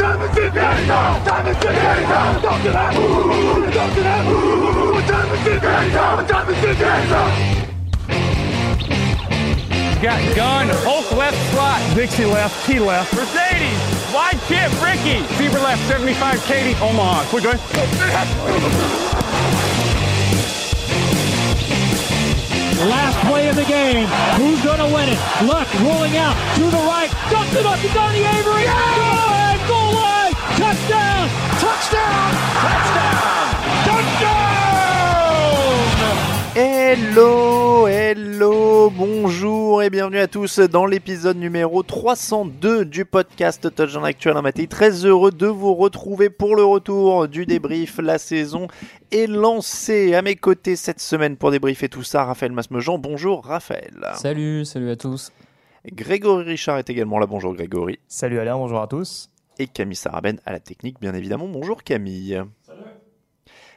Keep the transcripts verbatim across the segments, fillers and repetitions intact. Got gun, Hulk left slot, Dixie left, T left, Mercedes, wide chip, Ricky, Fever left, seventy-five, Katie, Omaha, quick going. Last play of the game, who's going to win it? Luck rolling out to the right, ducks it up to Donnie Avery, yeah! Go ahead, goal line, touchdown, touchdown, touchdown, touchdown! Hello, hello, bonjour et bienvenue à tous dans l'épisode numéro trois cent deux du podcast Touchdown Actuel Amateur. Très heureux de vous retrouver pour le retour du débrief. La saison est lancée. À mes côtés cette semaine pour débriefer tout ça, Raphaël Masmejean. Bonjour Raphaël. Salut, salut à tous. Grégory Richard est également là. Bonjour Grégory. Salut Alain, bonjour à tous. Et Camille Sarabène à la technique, bien évidemment. Bonjour Camille. Salut.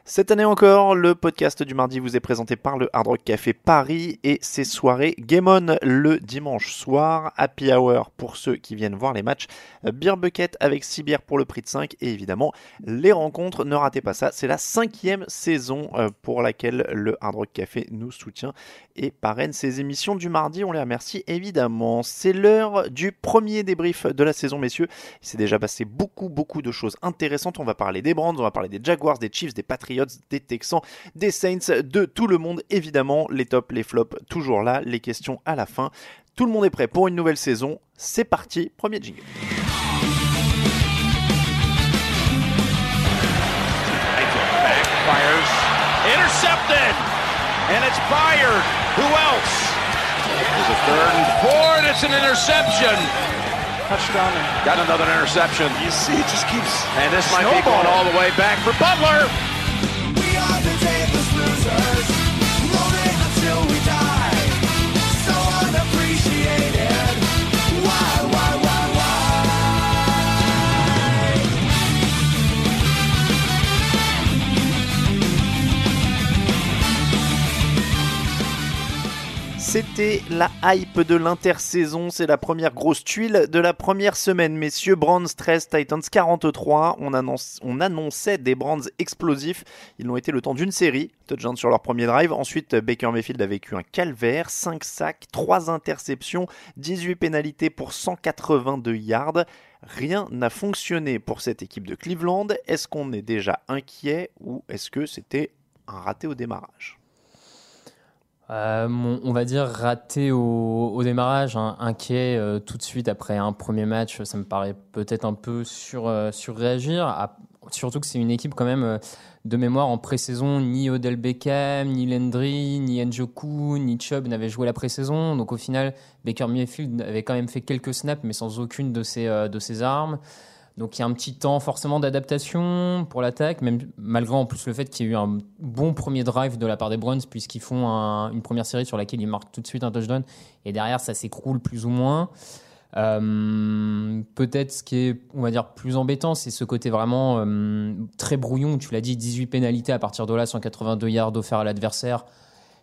Cette année encore, le podcast du mardi vous est présenté par le Hard Rock Café Paris et ses soirées Game On le dimanche soir, Happy Hour pour ceux qui viennent voir les matchs, Beer Bucket avec six bières pour le prix de cinq et évidemment les rencontres, ne ratez pas ça, c'est la cinquième saison pour laquelle le Hard Rock Café nous soutient et parraine ses émissions du mardi, on les remercie évidemment. C'est l'heure du premier débrief de la saison messieurs, il s'est déjà passé beaucoup beaucoup de choses intéressantes, on va parler des Brands, on va parler des Jaguars, des Chiefs, des Patriots, des Texans, des Saints, de tout le monde évidemment, les tops, les flops toujours là, les questions à la fin, tout le monde est prêt pour une nouvelle saison, c'est parti, premier jingle. Intercepted and it's fired. Who else? It's a third and four and it's an interception. Touchdown. Got another interception. You see it just keeps and this might be going all the way back for Butler. C'était la hype de l'intersaison, c'est la première grosse tuile de la première semaine. Messieurs, Brands treize, Titans quarante-trois, on, annonce, on annonçait des Brands explosifs. Ils l'ont été le temps d'une série, touchdown sur leur premier drive. Ensuite, Baker Mayfield a vécu un calvaire, cinq sacs, trois interceptions, dix-huit pénalités pour cent quatre-vingt-deux yards. Rien n'a fonctionné pour cette équipe de Cleveland. Est-ce qu'on est déjà inquiet ou est-ce que c'était un raté au démarrage ? Euh, on va dire raté au, au démarrage, hein, inquiet euh, tout de suite après un premier match, ça me paraît peut-être un peu sur, euh, surréagir, à, surtout que c'est une équipe quand même euh, de mémoire en pré-saison, ni Odell Beckham, ni Landry, ni Njoku, ni Chubb n'avaient joué la pré-saison, donc au final Baker Mayfield avait quand même fait quelques snaps mais sans aucune de ses, euh, de ses armes. Donc il y a un petit temps forcément d'adaptation pour l'attaque, même malgré en plus le fait qu'il y ait eu un bon premier drive de la part des Browns puisqu'ils font un, une première série sur laquelle ils marquent tout de suite un touchdown et derrière ça s'écroule plus ou moins. Euh, peut-être ce qui est, on va dire, plus embêtant, c'est ce côté vraiment euh, très brouillon. Tu l'as dit, dix-huit pénalités à partir de là, cent quatre-vingt-deux yards offerts à l'adversaire.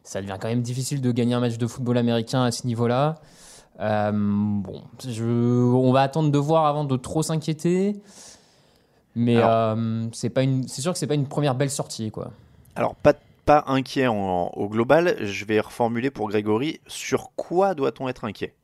Ça devient quand même difficile de gagner un match de football américain à ce niveau-là. Euh, bon, je, on va attendre de voir avant de trop s'inquiéter, mais alors, euh, c'est pas une, c'est sûr que c'est pas une première belle sortie, quoi. Alors pas, pas inquiet en, en, au global. Je vais reformuler pour Grégory. Sur quoi doit-on être inquiet ?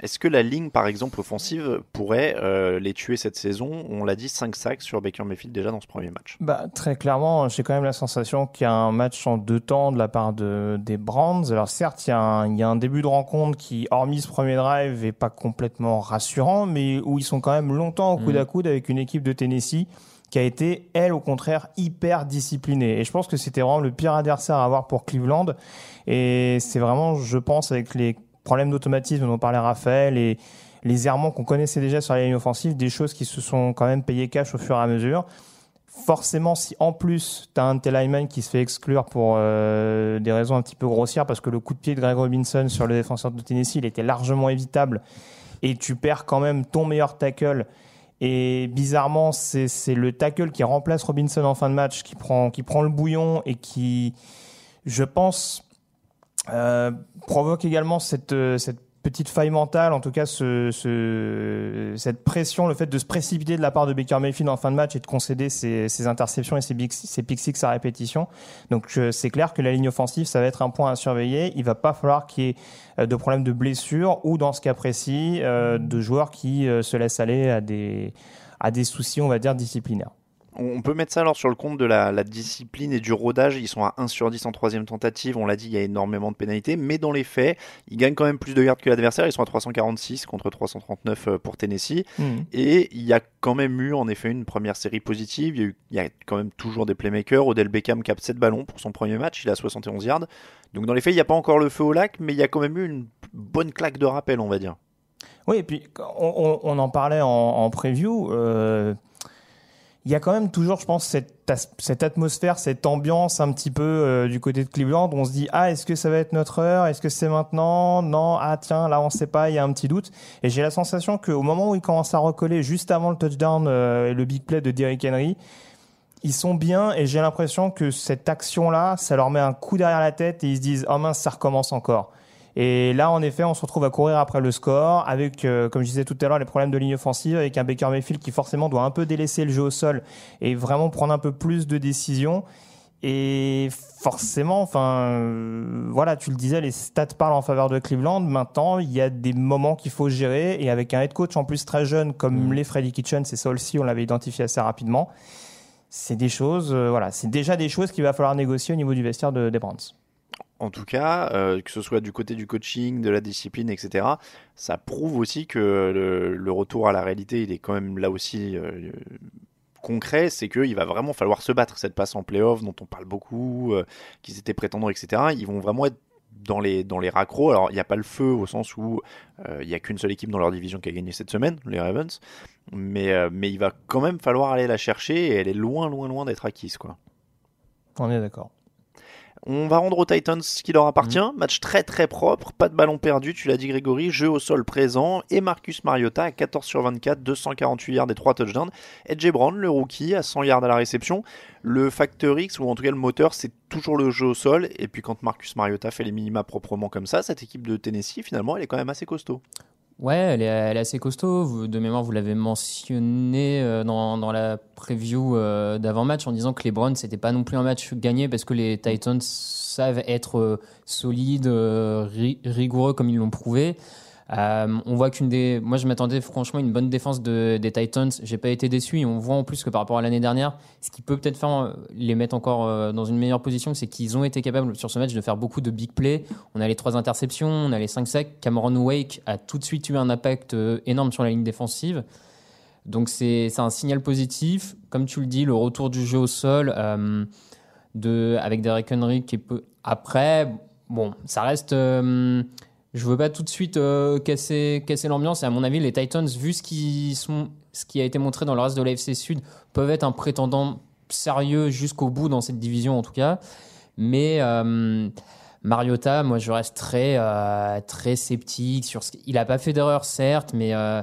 Est-ce que la ligne, par exemple, offensive pourrait euh, les tuer cette saison ? On l'a dit, cinq sacks sur Baker Mayfield déjà dans ce premier match. Bah, très clairement, j'ai quand même la sensation qu'il y a un match en deux temps de la part de, des Browns. Alors certes, il y, a un, il y a un début de rencontre qui, hormis ce premier drive, n'est pas complètement rassurant, mais où ils sont quand même longtemps au coude mmh. à coude avec une équipe de Tennessee qui a été, elle, au contraire, hyper disciplinée. Et je pense que c'était vraiment le pire adversaire à avoir pour Cleveland. Et c'est vraiment, je pense, avec les problèmes d'automatisme dont parlait Raphaël et les errements qu'on connaissait déjà sur la ligne offensive, des choses qui se sont quand même payées cash au fur et à mesure. Forcément, si en plus tu as un tel lineman qui se fait exclure pour euh, des raisons un petit peu grossières, parce que le coup de pied de Greg Robinson sur le défenseur de Tennessee, il était largement évitable, et tu perds quand même ton meilleur tackle. Et bizarrement, c'est, c'est le tackle qui remplace Robinson en fin de match, qui prend, qui prend le bouillon et qui, je pense... Euh, provoque également cette, cette petite faille mentale, en tout cas ce, ce, cette pression, le fait de se précipiter de la part de Baker Mayfield en fin de match et de concéder ses, ses interceptions et ses, big, ses pick six à répétition. Donc c'est clair que la ligne offensive, ça va être un point à surveiller. Il va pas falloir qu'il y ait de problèmes de blessures ou, dans ce cas précis, euh, de joueurs qui se laissent aller à des, à des soucis, on va dire, disciplinaires. On peut mettre ça alors sur le compte de la, la discipline et du rodage. Ils sont à un sur dix en troisième tentative. On l'a dit, il y a énormément de pénalités. Mais dans les faits, ils gagnent quand même plus de yards que l'adversaire. Ils sont à trois cent quarante-six contre trois cent trente-neuf pour Tennessee. Mmh. Et il y a quand même eu en effet une première série positive. Il y a, eu, il y a quand même toujours des playmakers. Odell Beckham capte sept ballons pour son premier match. Il a soixante et onze yards. Donc dans les faits, il n'y a pas encore le feu au lac. Mais il y a quand même eu une bonne claque de rappel, on va dire. Oui, et puis on, on, on en parlait en, en preview. Euh... Il y a quand même toujours, je pense, cette, as- cette atmosphère, cette ambiance un petit peu euh, du côté de Cleveland. On se dit, ah, est-ce que ça va être notre heure ? Est-ce que c'est maintenant ? Non, ah tiens, là, on ne sait pas, il y a un petit doute. Et j'ai la sensation qu'au moment où ils commencent à recoller, juste avant le touchdown euh, et le big play de Derrick Henry, ils sont bien et j'ai l'impression que cette action-là, ça leur met un coup derrière la tête et ils se disent, oh mince, ça recommence encore. Et là, en effet, on se retrouve à courir après le score avec, euh, comme je disais tout à l'heure, les problèmes de ligne offensive, avec un Baker Mayfield qui forcément doit un peu délaisser le jeu au sol et vraiment prendre un peu plus de décisions. Et forcément, enfin, euh, voilà, tu le disais, les stats parlent en faveur de Cleveland. Maintenant, il y a des moments qu'il faut gérer et avec un head coach en plus très jeune comme mmh. les Freddy Kitchens, c'est ça aussi, on l'avait identifié assez rapidement. C'est des choses, euh, voilà, c'est déjà des choses qu'il va falloir négocier au niveau du vestiaire de, des Browns. En tout cas, euh, que ce soit du côté du coaching, de la discipline, et cetera, ça prouve aussi que le, le retour à la réalité, il est quand même là aussi euh, concret. C'est qu'il va vraiment falloir se battre. Cette passe en play-off dont on parle beaucoup, euh, qu'ils étaient prétendants, et cetera, ils vont vraiment être dans les, dans les raccros. Alors, il n'y a pas le feu au sens où il euh, n'y a qu'une seule équipe dans leur division qui a gagné cette semaine, les Ravens. Mais, euh, mais il va quand même falloir aller la chercher et elle est loin, loin, loin d'être acquise, quoi. On est d'accord. On va rendre aux Titans ce qui leur appartient. Mmh. Match très très propre, pas de ballon perdu, tu l'as dit Grégory, jeu au sol présent. Et Marcus Mariota à quatorze sur vingt-quatre, deux cent quarante-huit yards et trois touchdowns. Et J. Brown, le rookie, à cent yards à la réception. Le facteur X, ou en tout cas le moteur, c'est toujours le jeu au sol. Et puis quand Marcus Mariota fait les minima proprement comme ça, cette équipe de Tennessee, finalement, elle est quand même assez costaud. Ouais, elle est, elle est assez costaud. Vous, de mémoire, vous l'avez mentionné euh, dans, dans la preview euh, d'avant-match en disant que les Browns, c'était pas non plus un match gagné parce que les Titans savent être euh, solides, euh, ri- rigoureux comme ils l'ont prouvé. Euh, on voit qu'une des, moi je m'attendais franchement à une bonne défense de, des Titans. J'ai pas été déçu. Et on voit en plus que par rapport à l'année dernière, ce qui peut peut-être faire les mettre encore euh, dans une meilleure position, c'est qu'ils ont été capables sur ce match de faire beaucoup de big plays. On a les trois interceptions, on a les cinq sacks. Cameron Wake a tout de suite eu un impact euh, énorme sur la ligne défensive. Donc c'est, c'est un signal positif. Comme tu le dis, le retour du jeu au sol euh, de, avec Derrick Henry qui est peu après. Bon, ça reste. Euh, Je veux pas tout de suite euh, casser, casser l'ambiance. Et à mon avis, les Titans, vu ce qui, sont, ce qui a été montré dans le reste de l'A F C Sud, peuvent être un prétendant sérieux jusqu'au bout dans cette division, en tout cas. Mais euh, Mariota, moi, je reste très, euh, très sceptique. Sur ce... Il n'a pas fait d'erreur, certes, mais euh,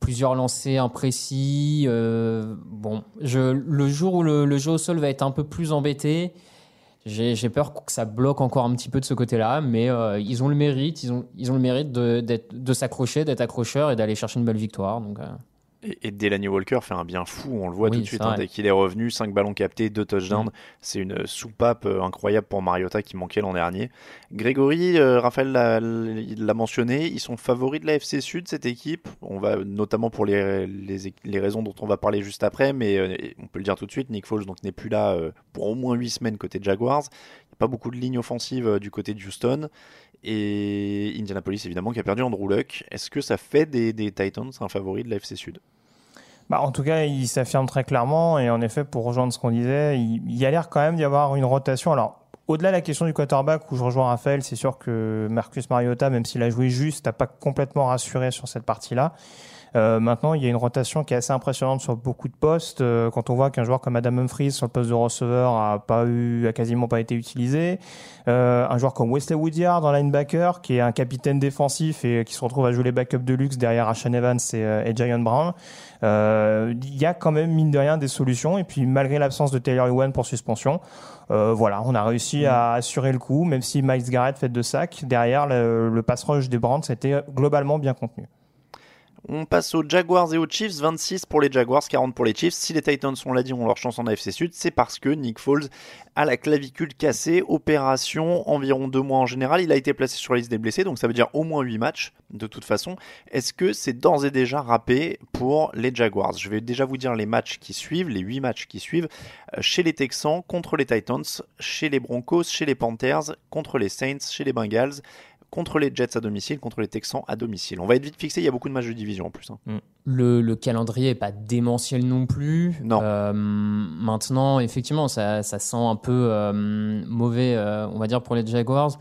plusieurs lancers imprécis. Euh, bon, je, le jour où le, le jeu au sol va être un peu plus embêté, J'ai, j'ai peur que ça bloque encore un petit peu de ce côté-là, mais euh, ils ont le mérite, ils ont, ils ont le mérite de, d'être, de s'accrocher, d'être accrocheurs et d'aller chercher une belle victoire. Donc, euh. Et, et Delanie Walker fait un bien fou, on le voit oui, tout de suite, hein, dès qu'il est revenu, cinq ballons captés, deux touchdowns, mm. c'est une soupape euh, incroyable pour Mariota qui manquait l'an dernier. Grégory, euh, Raphaël l'a, l'a mentionné, ils sont favoris de la F C Sud, cette équipe, on va, notamment pour les, les, les raisons dont on va parler juste après, mais euh, on peut le dire tout de suite, Nick Foles donc, n'est plus là euh, pour au moins huit semaines côté Jaguars, il n'y a pas beaucoup de lignes offensives euh, du côté de Houston, et Indianapolis évidemment qui a perdu Andrew Luck. Est-ce que ça fait des, des Titans un favori de la F C Sud ? Bah, en tout cas, il s'affirme très clairement et en effet, pour rejoindre ce qu'on disait, il, il y a l'air quand même d'y avoir une rotation. Alors, au-delà de la question du quarterback où je rejoins Raphaël, c'est sûr que Marcus Mariota, même s'il a joué juste, n'a pas complètement rassuré sur cette partie-là. Euh, maintenant, il y a une rotation qui est assez impressionnante sur beaucoup de postes. Euh, quand on voit qu'un joueur comme Adam Humphries sur le poste de receveur a pas eu, a quasiment pas été utilisé, euh, un joueur comme Wesley Woodyard en linebacker qui est un capitaine défensif et qui se retrouve à jouer les backups de luxe derrière Rashan Evans et, et Jayon Brown. Il euh, y a quand même mine de rien des solutions. Et puis malgré l'absence de Taylor Ewan pour suspension, euh, voilà, on a réussi à assurer le coup, même si Miles Garrett fait deux sacs derrière le, le pass rush des Browns, c'était globalement bien contenu. On passe aux Jaguars et aux Chiefs, vingt-six pour les Jaguars, quarante pour les Chiefs. Si les Titans, on l'a dit, ont leur chance en A F C Sud, c'est parce que Nick Foles a la clavicule cassée, opération, environ deux mois en général. Il a été placé sur la liste des blessés, donc ça veut dire au moins huit matchs de toute façon. Est-ce que c'est d'ores et déjà râpé pour les Jaguars ? Je vais déjà vous dire les matchs qui suivent, les huit matchs qui suivent. Chez les Texans, contre les Titans, chez les Broncos, chez les Panthers, contre les Saints, chez les Bengals, contre les Jets à domicile, contre les Texans à domicile. On va être vite fixé, il y a beaucoup de matchs de division en plus. Hein. Le, le calendrier n'est pas démentiel non plus. Non. Euh, maintenant, effectivement, ça, ça sent un peu euh, mauvais, euh, on va dire, pour les Jaguars.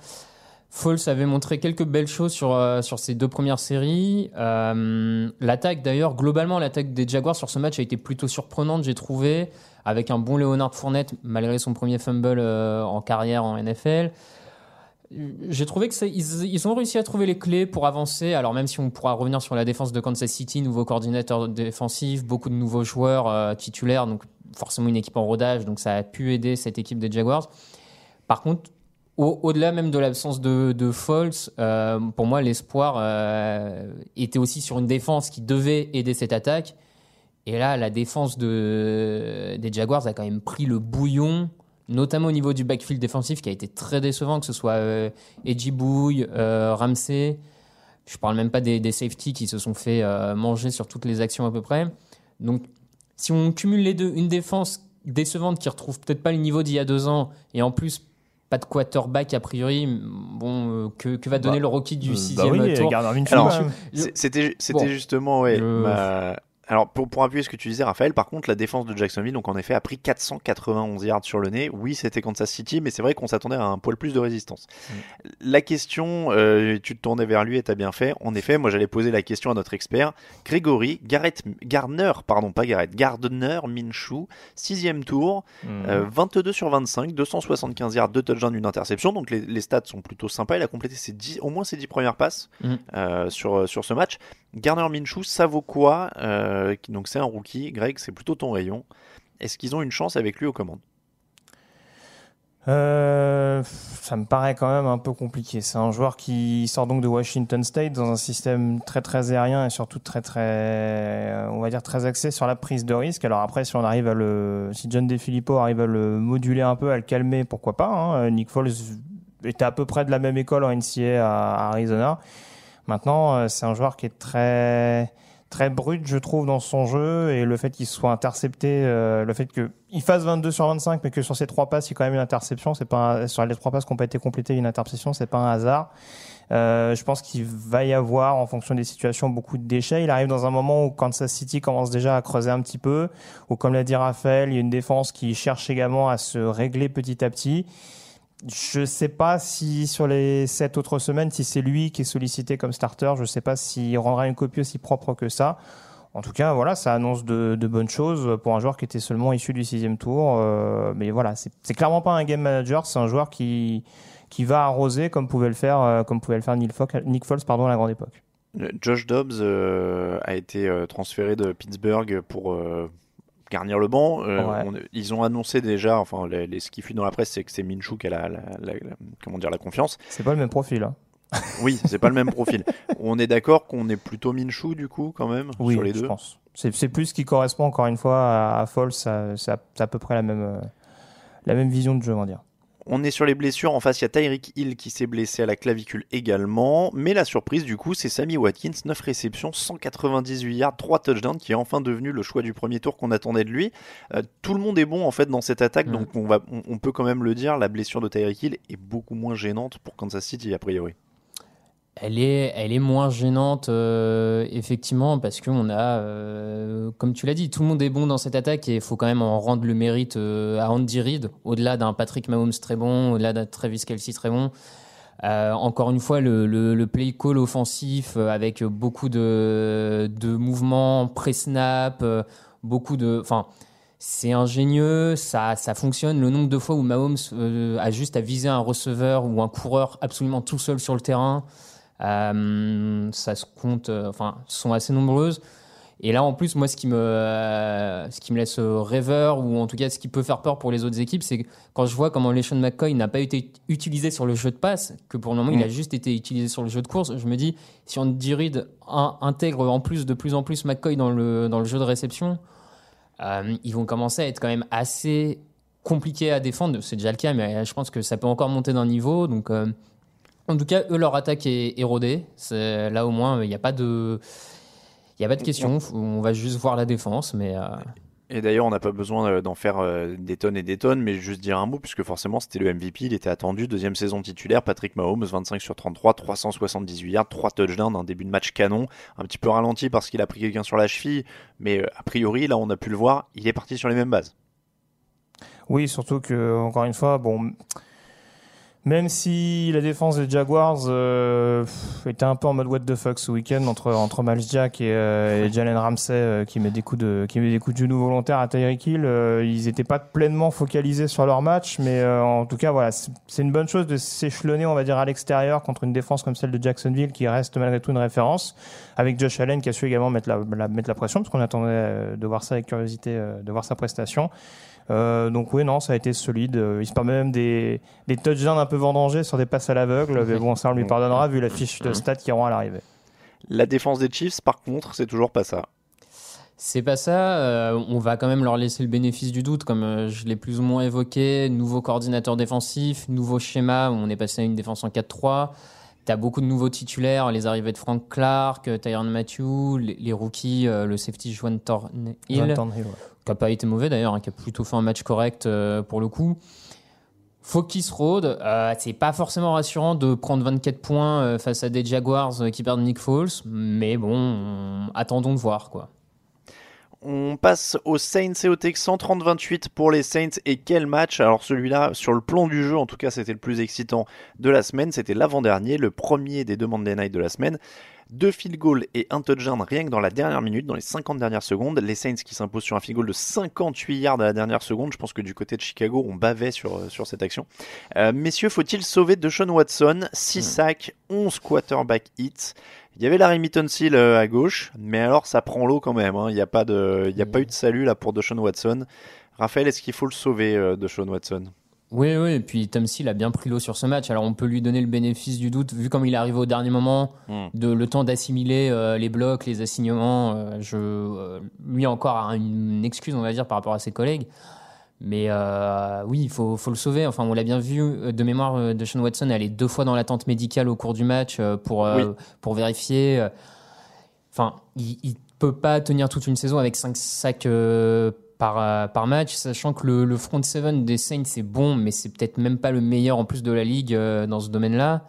Foles avait montré quelques belles choses sur, euh, sur ses deux premières séries. Euh, l'attaque, d'ailleurs, globalement, l'attaque des Jaguars sur ce match a été plutôt surprenante, j'ai trouvé, avec un bon Leonard Fournette, malgré son premier fumble euh, en carrière en N F L. J'ai trouvé qu'ils ils ont réussi à trouver les clés pour avancer. Alors même si on pourra revenir sur la défense de Kansas City, nouveau coordinateur défensif, beaucoup de nouveaux joueurs euh, titulaires, donc forcément une équipe en rodage, donc ça a pu aider cette équipe des Jaguars. Par contre, au, au-delà même de l'absence de, de Foles, euh, pour moi l'espoir euh, était aussi sur une défense qui devait aider cette attaque. Et là, la défense de, des Jaguars a quand même pris le bouillon, notamment au niveau du backfield défensif qui a été très décevant, que ce soit euh, Ejibouye, euh, Ramsey. Je parle même pas des, des safeties qui se sont fait euh, manger sur toutes les actions à peu près. Donc, si on cumule les deux, une défense décevante qui retrouve peut-être pas le niveau d'il y a deux ans, et en plus pas de quarterback a priori, bon, euh, que, que va donner bah, le rookie du sixième bah oui, tour. Gardner Minshew. Alors, c'était c'était bon, justement ouais. Euh... Ma... Alors, pour, pour appuyer ce que tu disais, Raphaël, par contre, la défense de Jacksonville, donc en effet, a pris quatre cent quatre-vingt-onze yards sur le nez. Oui, c'était Kansas City, mais c'est vrai qu'on s'attendait à un poil plus de résistance. Mmh. La question, euh, tu te tournais vers lui et t'as bien fait. En effet, moi, j'allais poser la question à notre expert, Grégory, Garrett, Gardner, pardon, pas Garrett, Gardner Minshew, sixième tour, mmh. euh, vingt-deux sur vingt-cinq, deux cent soixante-quinze yards, deux touchdowns, une interception. Donc, les, les stats sont plutôt sympas. Il a complété ses dix, au moins ses dix premières passes mmh. euh, sur, sur ce match. Gardner Minshew, ça vaut quoi euh, donc c'est un rookie, Greg, c'est plutôt ton rayon. Est-ce qu'ils ont une chance avec lui aux commandes ? Euh, ça me paraît quand même un peu compliqué. C'est un joueur qui sort donc de Washington State dans un système très très aérien et surtout très très, on va dire très axé sur la prise de risque. Alors après, si on arrive à le, si John DeFilippo arrive à le moduler un peu, à le calmer, pourquoi pas, hein. Nick Foles était à peu près de la même école en N C A A à Arizona. Maintenant, c'est un joueur qui est très très brut, je trouve, dans son jeu, et le fait qu'il soit intercepté, euh, le fait qu'il fasse vingt-deux sur vingt-cinq, mais que sur ses trois passes, il y a quand même une interception. C'est pas un, sur les trois passes qui n'ont pas été complétées, une interception, c'est pas un hasard. Euh, je pense qu'il va y avoir, en fonction des situations, beaucoup de déchets. Il arrive dans un moment où Kansas City commence déjà à creuser un petit peu, où, comme l'a dit Raphaël, il y a une défense qui cherche également à se régler petit à petit. Je sais pas si sur les sept autres semaines, si c'est lui qui est sollicité comme starter, je sais pas s'il rendra une copie aussi propre que ça. En tout cas, voilà, ça annonce de, de bonnes choses pour un joueur qui était seulement issu du sixième tour. Euh, mais voilà, c'est, c'est clairement pas un game manager, c'est un joueur qui qui va arroser comme pouvait le faire, comme pouvait le faire Nick Foles, Nick Foles, pardon, à la grande époque. Josh Dobbs euh, a été transféré de Pittsburgh pour Euh... garnir le banc. Euh, ouais. on, ils ont annoncé déjà, enfin, les, les, ce qui fuit dans la presse, c'est que c'est Minshew qui a la, la, la, la, comment dire, la confiance. C'est pas le même profil. Hein. Oui, c'est pas le même profil. On est d'accord qu'on est plutôt Minshew, du coup, quand même, oui, sur les deux. Oui, je pense. C'est, c'est plus ce qui correspond encore une fois à, à Foles, ça, c'est, à, c'est à peu près la même, euh, la même vision de jeu, on va dire. On est sur les blessures, en face il y a Tyreek Hill qui s'est blessé à la clavicule également, mais la surprise du coup c'est Sammy Watkins, neuf réceptions, cent quatre-vingt-dix-huit yards, trois touchdowns, qui est enfin devenu le choix du premier tour qu'on attendait de lui. Euh, tout le monde est bon en fait dans cette attaque, mmh. donc on, va, on, on peut quand même le dire, la blessure de Tyreek Hill est beaucoup moins gênante pour Kansas City a priori. Elle est, elle est moins gênante, euh, effectivement, parce qu'on a, euh, comme tu l'as dit, tout le monde est bon dans cette attaque et il faut quand même en rendre le mérite euh, à Andy Reid, au-delà d'un Patrick Mahomes très bon, au-delà d'un Travis Kelce très bon. Euh, encore une fois, le, le, le play call offensif avec beaucoup de, de mouvements, pré-snap, beaucoup de... Enfin, c'est ingénieux, ça, ça fonctionne. Le nombre de fois où Mahomes euh, a juste à viser un receveur ou un coureur absolument tout seul sur le terrain... Euh, ça se compte, euh, enfin, sont assez nombreuses. Et là, en plus, moi, ce qui me, euh, ce qui me laisse rêveur, ou en tout cas, ce qui peut faire peur pour les autres équipes, c'est que quand je vois comment Leshawn McCoy n'a pas été utilisé sur le jeu de passe, que pour le moment, mmh. il a juste été utilisé sur le jeu de course, je me dis, si Andy Reid intègre en plus, de plus en plus McCoy dans le, dans le jeu de réception, euh, ils vont commencer à être quand même assez compliqués à défendre. C'est déjà le cas, mais je pense que ça peut encore monter d'un niveau, donc... Euh, En tout cas, eux, leur attaque est érodée. C'est, là, au moins, il n'y a pas de, il y a pas de question. On va juste voir la défense, mais. Euh... Et d'ailleurs, on n'a pas besoin d'en faire des tonnes et des tonnes, mais juste dire un mot, puisque forcément, c'était le M V P, il était attendu. Deuxième saison titulaire, Patrick Mahomes, vingt-cinq sur trente-trois, trois cent soixante-dix-huit yards, trois touchdowns, un début de match canon, un petit peu ralenti parce qu'il a pris quelqu'un sur la cheville, mais a priori, là, on a pu le voir, il est parti sur les mêmes bases. Oui, surtout que, encore une fois, bon. Même si la défense des Jaguars euh, était un peu en mode what the fuck ce week-end entre, entre Miles Jack et, euh, et Jalen Ramsey euh, qui met des coups de qui met des coups de genou volontaires à Tyreek Hill, euh, ils n'étaient pas pleinement focalisés sur leur match, mais euh, en tout cas voilà, c'est, c'est une bonne chose de s'échelonner, on va dire, à l'extérieur contre une défense comme celle de Jacksonville qui reste malgré tout une référence, avec Josh Allen qui a su également mettre la, la mettre la pression, parce qu'on attendait de voir ça avec curiosité, de voir sa prestation. Euh, donc oui, non, ça a été solide. Il se permet même des, des touchdowns un peu vendangés sur des passes à l'aveugle, mais bon, ça on lui pardonnera vu la fiche de stats qui rend à l'arrivée. La défense des Chiefs, par contre, c'est toujours pas ça. C'est pas ça. Euh, on va quand même leur laisser le bénéfice du doute, comme je l'ai plus ou moins évoqué. Nouveau coordinateur défensif, nouveau schéma, on est passé à une défense en quatre trois. T'as beaucoup de nouveaux titulaires, les arrivées de Frank Clark, Tyrann Mathieu, les, les rookies, euh, le safety Juan Thornhill, Juan Thornhill ouais. qui n'a pas été mauvais d'ailleurs, hein, qui a plutôt fait un match correct euh, pour le coup. Faut qu'ils se rôdent. Euh, c'est pas forcément rassurant de prendre vingt-quatre points euh, face à des Jaguars euh, qui perdent Nick Foles, mais bon, on... attendons de voir quoi. On passe aux Saints et aux Texans, trente à vingt-huit pour les Saints, et quel match! Alors celui-là, sur le plan du jeu, en tout cas, c'était le plus excitant de la semaine, c'était l'avant-dernier, le premier des deux Monday Night de la semaine. Deux field goals et un touchdown rien que dans la dernière minute, dans les cinquante dernières secondes. Les Saints qui s'imposent sur un field goal de cinquante-huit yards à la dernière seconde. Je pense que du côté de Chicago, on bavait sur, sur cette action. Euh, messieurs, faut-il sauver Deshaun Watson? six sacks, onze quarterback hits. Il y avait Larry Mittensill à gauche, mais alors ça prend l'eau quand même. Hein. Il n'y a, pas, de, il y a oui. pas eu de salut là pour Deshaun Watson. Raphaël, est-ce qu'il faut le sauver, euh, Deshaun Watson? Oui, oui, et puis Tom Seal a bien pris l'eau sur ce match, alors on peut lui donner le bénéfice du doute, vu comme il est arrivé au dernier moment, mm. de, le temps d'assimiler euh, les blocs, les assignements, euh, je, euh, lui encore a une excuse, on va dire, par rapport à ses collègues, mais euh, oui, il faut, faut le sauver, enfin on l'a bien vu, de mémoire, Deshaun Watson est allé deux fois dans la tente médicale au cours du match euh, pour, euh, oui. pour vérifier, enfin il, il peut pas tenir toute une saison avec cinq sacs euh, Par, par match, sachant que le, le front seven des Saints c'est bon, mais c'est peut-être même pas le meilleur en plus de la ligue euh, dans ce domaine-là.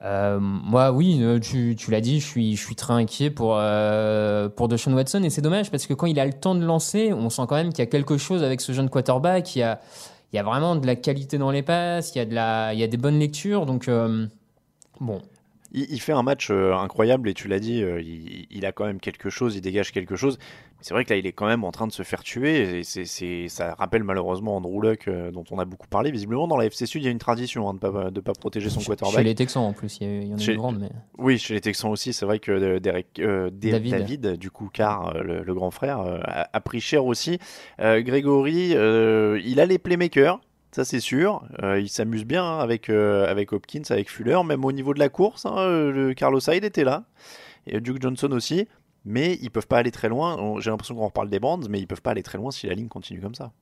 Euh, moi, oui, tu, tu l'as dit, je suis, je suis très inquiet pour, euh, pour Deshaun Watson, et c'est dommage parce que quand il a le temps de lancer, on sent quand même qu'il y a quelque chose avec ce jeune quarterback. Il y a, il y a vraiment de la qualité dans les passes, il y a, de la, il y a des bonnes lectures, donc euh, bon. Il fait un match incroyable et tu l'as dit, il a quand même quelque chose, il dégage quelque chose. C'est vrai que là, il est quand même en train de se faire tuer et c'est, c'est, ça rappelle malheureusement Andrew Luck dont on a beaucoup parlé. Visiblement, dans la F C Sud, il y a une tradition hein, de ne pas, de pas protéger son chez, quarterback. Chez les Texans en plus, il y, a, il y en a chez, une grande. Mais... Oui, chez les Texans aussi, c'est vrai que Derek, euh, David. David, du coup, Carr, le, le grand frère, a, a pris cher aussi. Euh, Grégory, euh, il a les playmakers. Ça c'est sûr, euh, il s'amuse bien hein, avec, euh, avec Hopkins, avec Fuller, même au niveau de la course, hein, le Carlos Hyde était là, et Duke Johnson aussi, mais ils peuvent pas aller très loin. J'ai l'impression qu'on reparle des Brands, mais ils peuvent pas aller très loin si la ligne continue comme ça.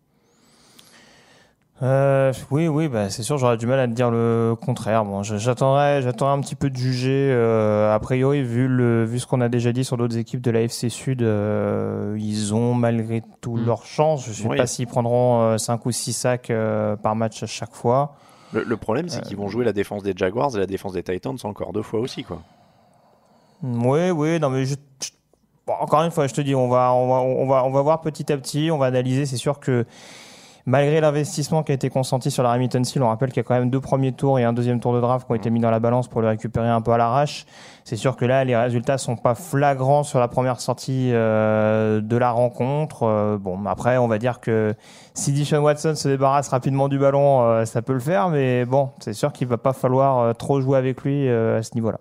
Euh, oui, oui, bah, c'est sûr, j'aurais du mal à te dire le contraire. Bon, j'attendrai, j'attendrai un petit peu de juger. Euh, a priori, vu le, vu ce qu'on a déjà dit sur d'autres équipes de la F C Sud, euh, ils ont malgré tout mmh. leur chance. Je ne sais oui. pas s'ils prendront euh, cinq ou six sacs euh, par match à chaque fois. Le, le problème, c'est euh, qu'ils vont jouer la défense des Jaguars et la défense des Titans encore deux fois aussi, quoi. Oui, oui, non, mais je. je bon, encore une fois, je te dis, on va, on va, on va, on va voir petit à petit, on va analyser. C'est sûr que. Malgré l'investissement qui a été consenti sur la Remington Seal, on rappelle qu'il y a quand même deux premiers tours et un deuxième tour de draft qui ont été mis dans la balance pour le récupérer un peu à l'arrache. C'est sûr que là, les résultats sont pas flagrants sur la première sortie euh, de la rencontre. Euh, bon, après, on va dire que si Deshaun Watson se débarrasse rapidement du ballon, euh, ça peut le faire, mais bon, c'est sûr qu'il va pas falloir euh, trop jouer avec lui euh, à ce niveau-là.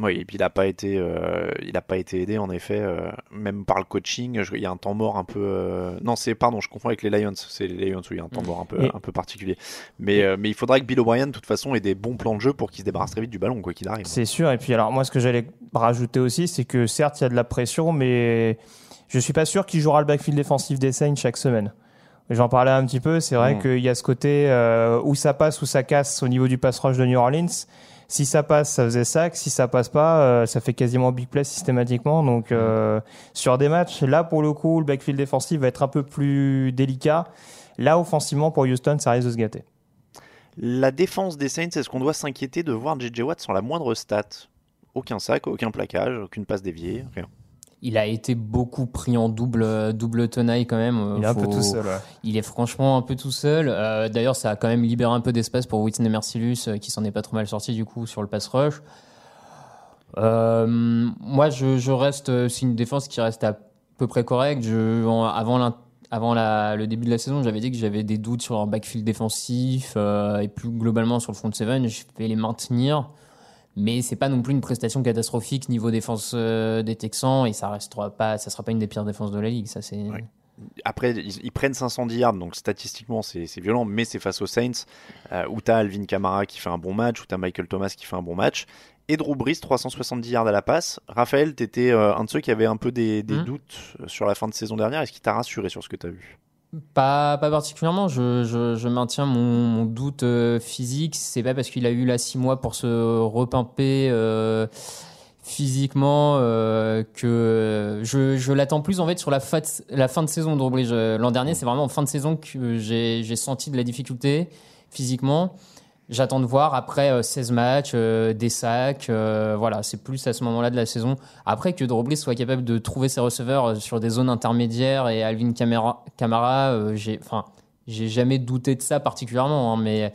Oui, et puis il n'a pas été, euh, il n'a pas été aidé en effet, euh, même par le coaching. Je, il y a un temps mort un peu. Euh, non, c'est pardon, je confonds avec les Lions. C'est les Lions où il y a un temps mort un peu, un peu particulier. Mais, euh, mais il faudra que Bill O'Brien, de toute façon, ait des bons plans de jeu pour qu'il se débarrasse très vite du ballon, quoi qu'il arrive. C'est sûr. Et puis alors moi, ce que j'allais rajouter aussi, c'est que certes, il y a de la pression, mais je suis pas sûr qu'il jouera le backfield défensif des Saints chaque semaine. J'en parlais un petit peu. C'est vrai mmh. qu'il y a ce côté euh, où ça passe, où ça casse au niveau du pass rush de New Orleans. Si ça passe, ça faisait sac. Si ça passe pas, euh, ça fait quasiment big play systématiquement. Donc, euh, sur des matchs, là, pour le coup, le backfield défensif va être un peu plus délicat. Là, offensivement, pour Houston, ça risque de se gâter. La défense des Saints, est-ce qu'on doit s'inquiéter de voir J J Watt sans la moindre stat ? Aucun sac, aucun plaquage, aucune passe déviée, rien. Il a été beaucoup pris en double, double tenaille quand même. Il est Faut... un peu tout seul. Ouais. Il est franchement un peu tout seul. Euh, d'ailleurs, ça a quand même libéré un peu d'espace pour Whitney Mercilus, euh, qui s'en est pas trop mal sorti du coup sur le pass rush. Euh, moi, je, je reste. C'est une défense qui reste à peu près correcte. Je, avant l'int... avant la, le début de la saison, j'avais dit que j'avais des doutes sur leur backfield défensif euh, et plus globalement sur le front seven. Je vais les maintenir. Mais c'est pas non plus une prestation catastrophique niveau défense euh, des Texans et ça restera pas, ça sera pas une des pires défenses de la ligue. Ça c'est. Oui. Après, ils, ils prennent cinq cent dix yards, donc statistiquement c'est, c'est violent, mais c'est face aux Saints euh, où t'as Alvin Kamara qui fait un bon match, où t'as Michael Thomas qui fait un bon match et Drew Brees trois cent soixante-dix yards à la passe. Raphaël, t'étais euh, un de ceux qui avait un peu des, des mmh. doutes sur la fin de saison dernière. Est-ce qu'il t'a rassuré sur ce que t'as vu ? Pas, pas particulièrement. Je, je, je maintiens mon, mon doute euh, physique. C'est pas parce qu'il a eu là six mois pour se repimper euh, physiquement euh, que je, je l'attends plus en fait sur la, fat, la fin de saison de Robridge. L'an dernier, c'est vraiment en fin de saison que j'ai, j'ai senti de la difficulté physiquement. J'attends de voir après euh, seize matchs, euh, des sacs, euh, voilà, c'est plus à ce moment-là de la saison. Après que Drew Brees soit capable de trouver ses receveurs euh, sur des zones intermédiaires et Alvin Kamara, Kamara euh, j'ai, enfin, j'ai jamais douté de ça particulièrement, hein, mais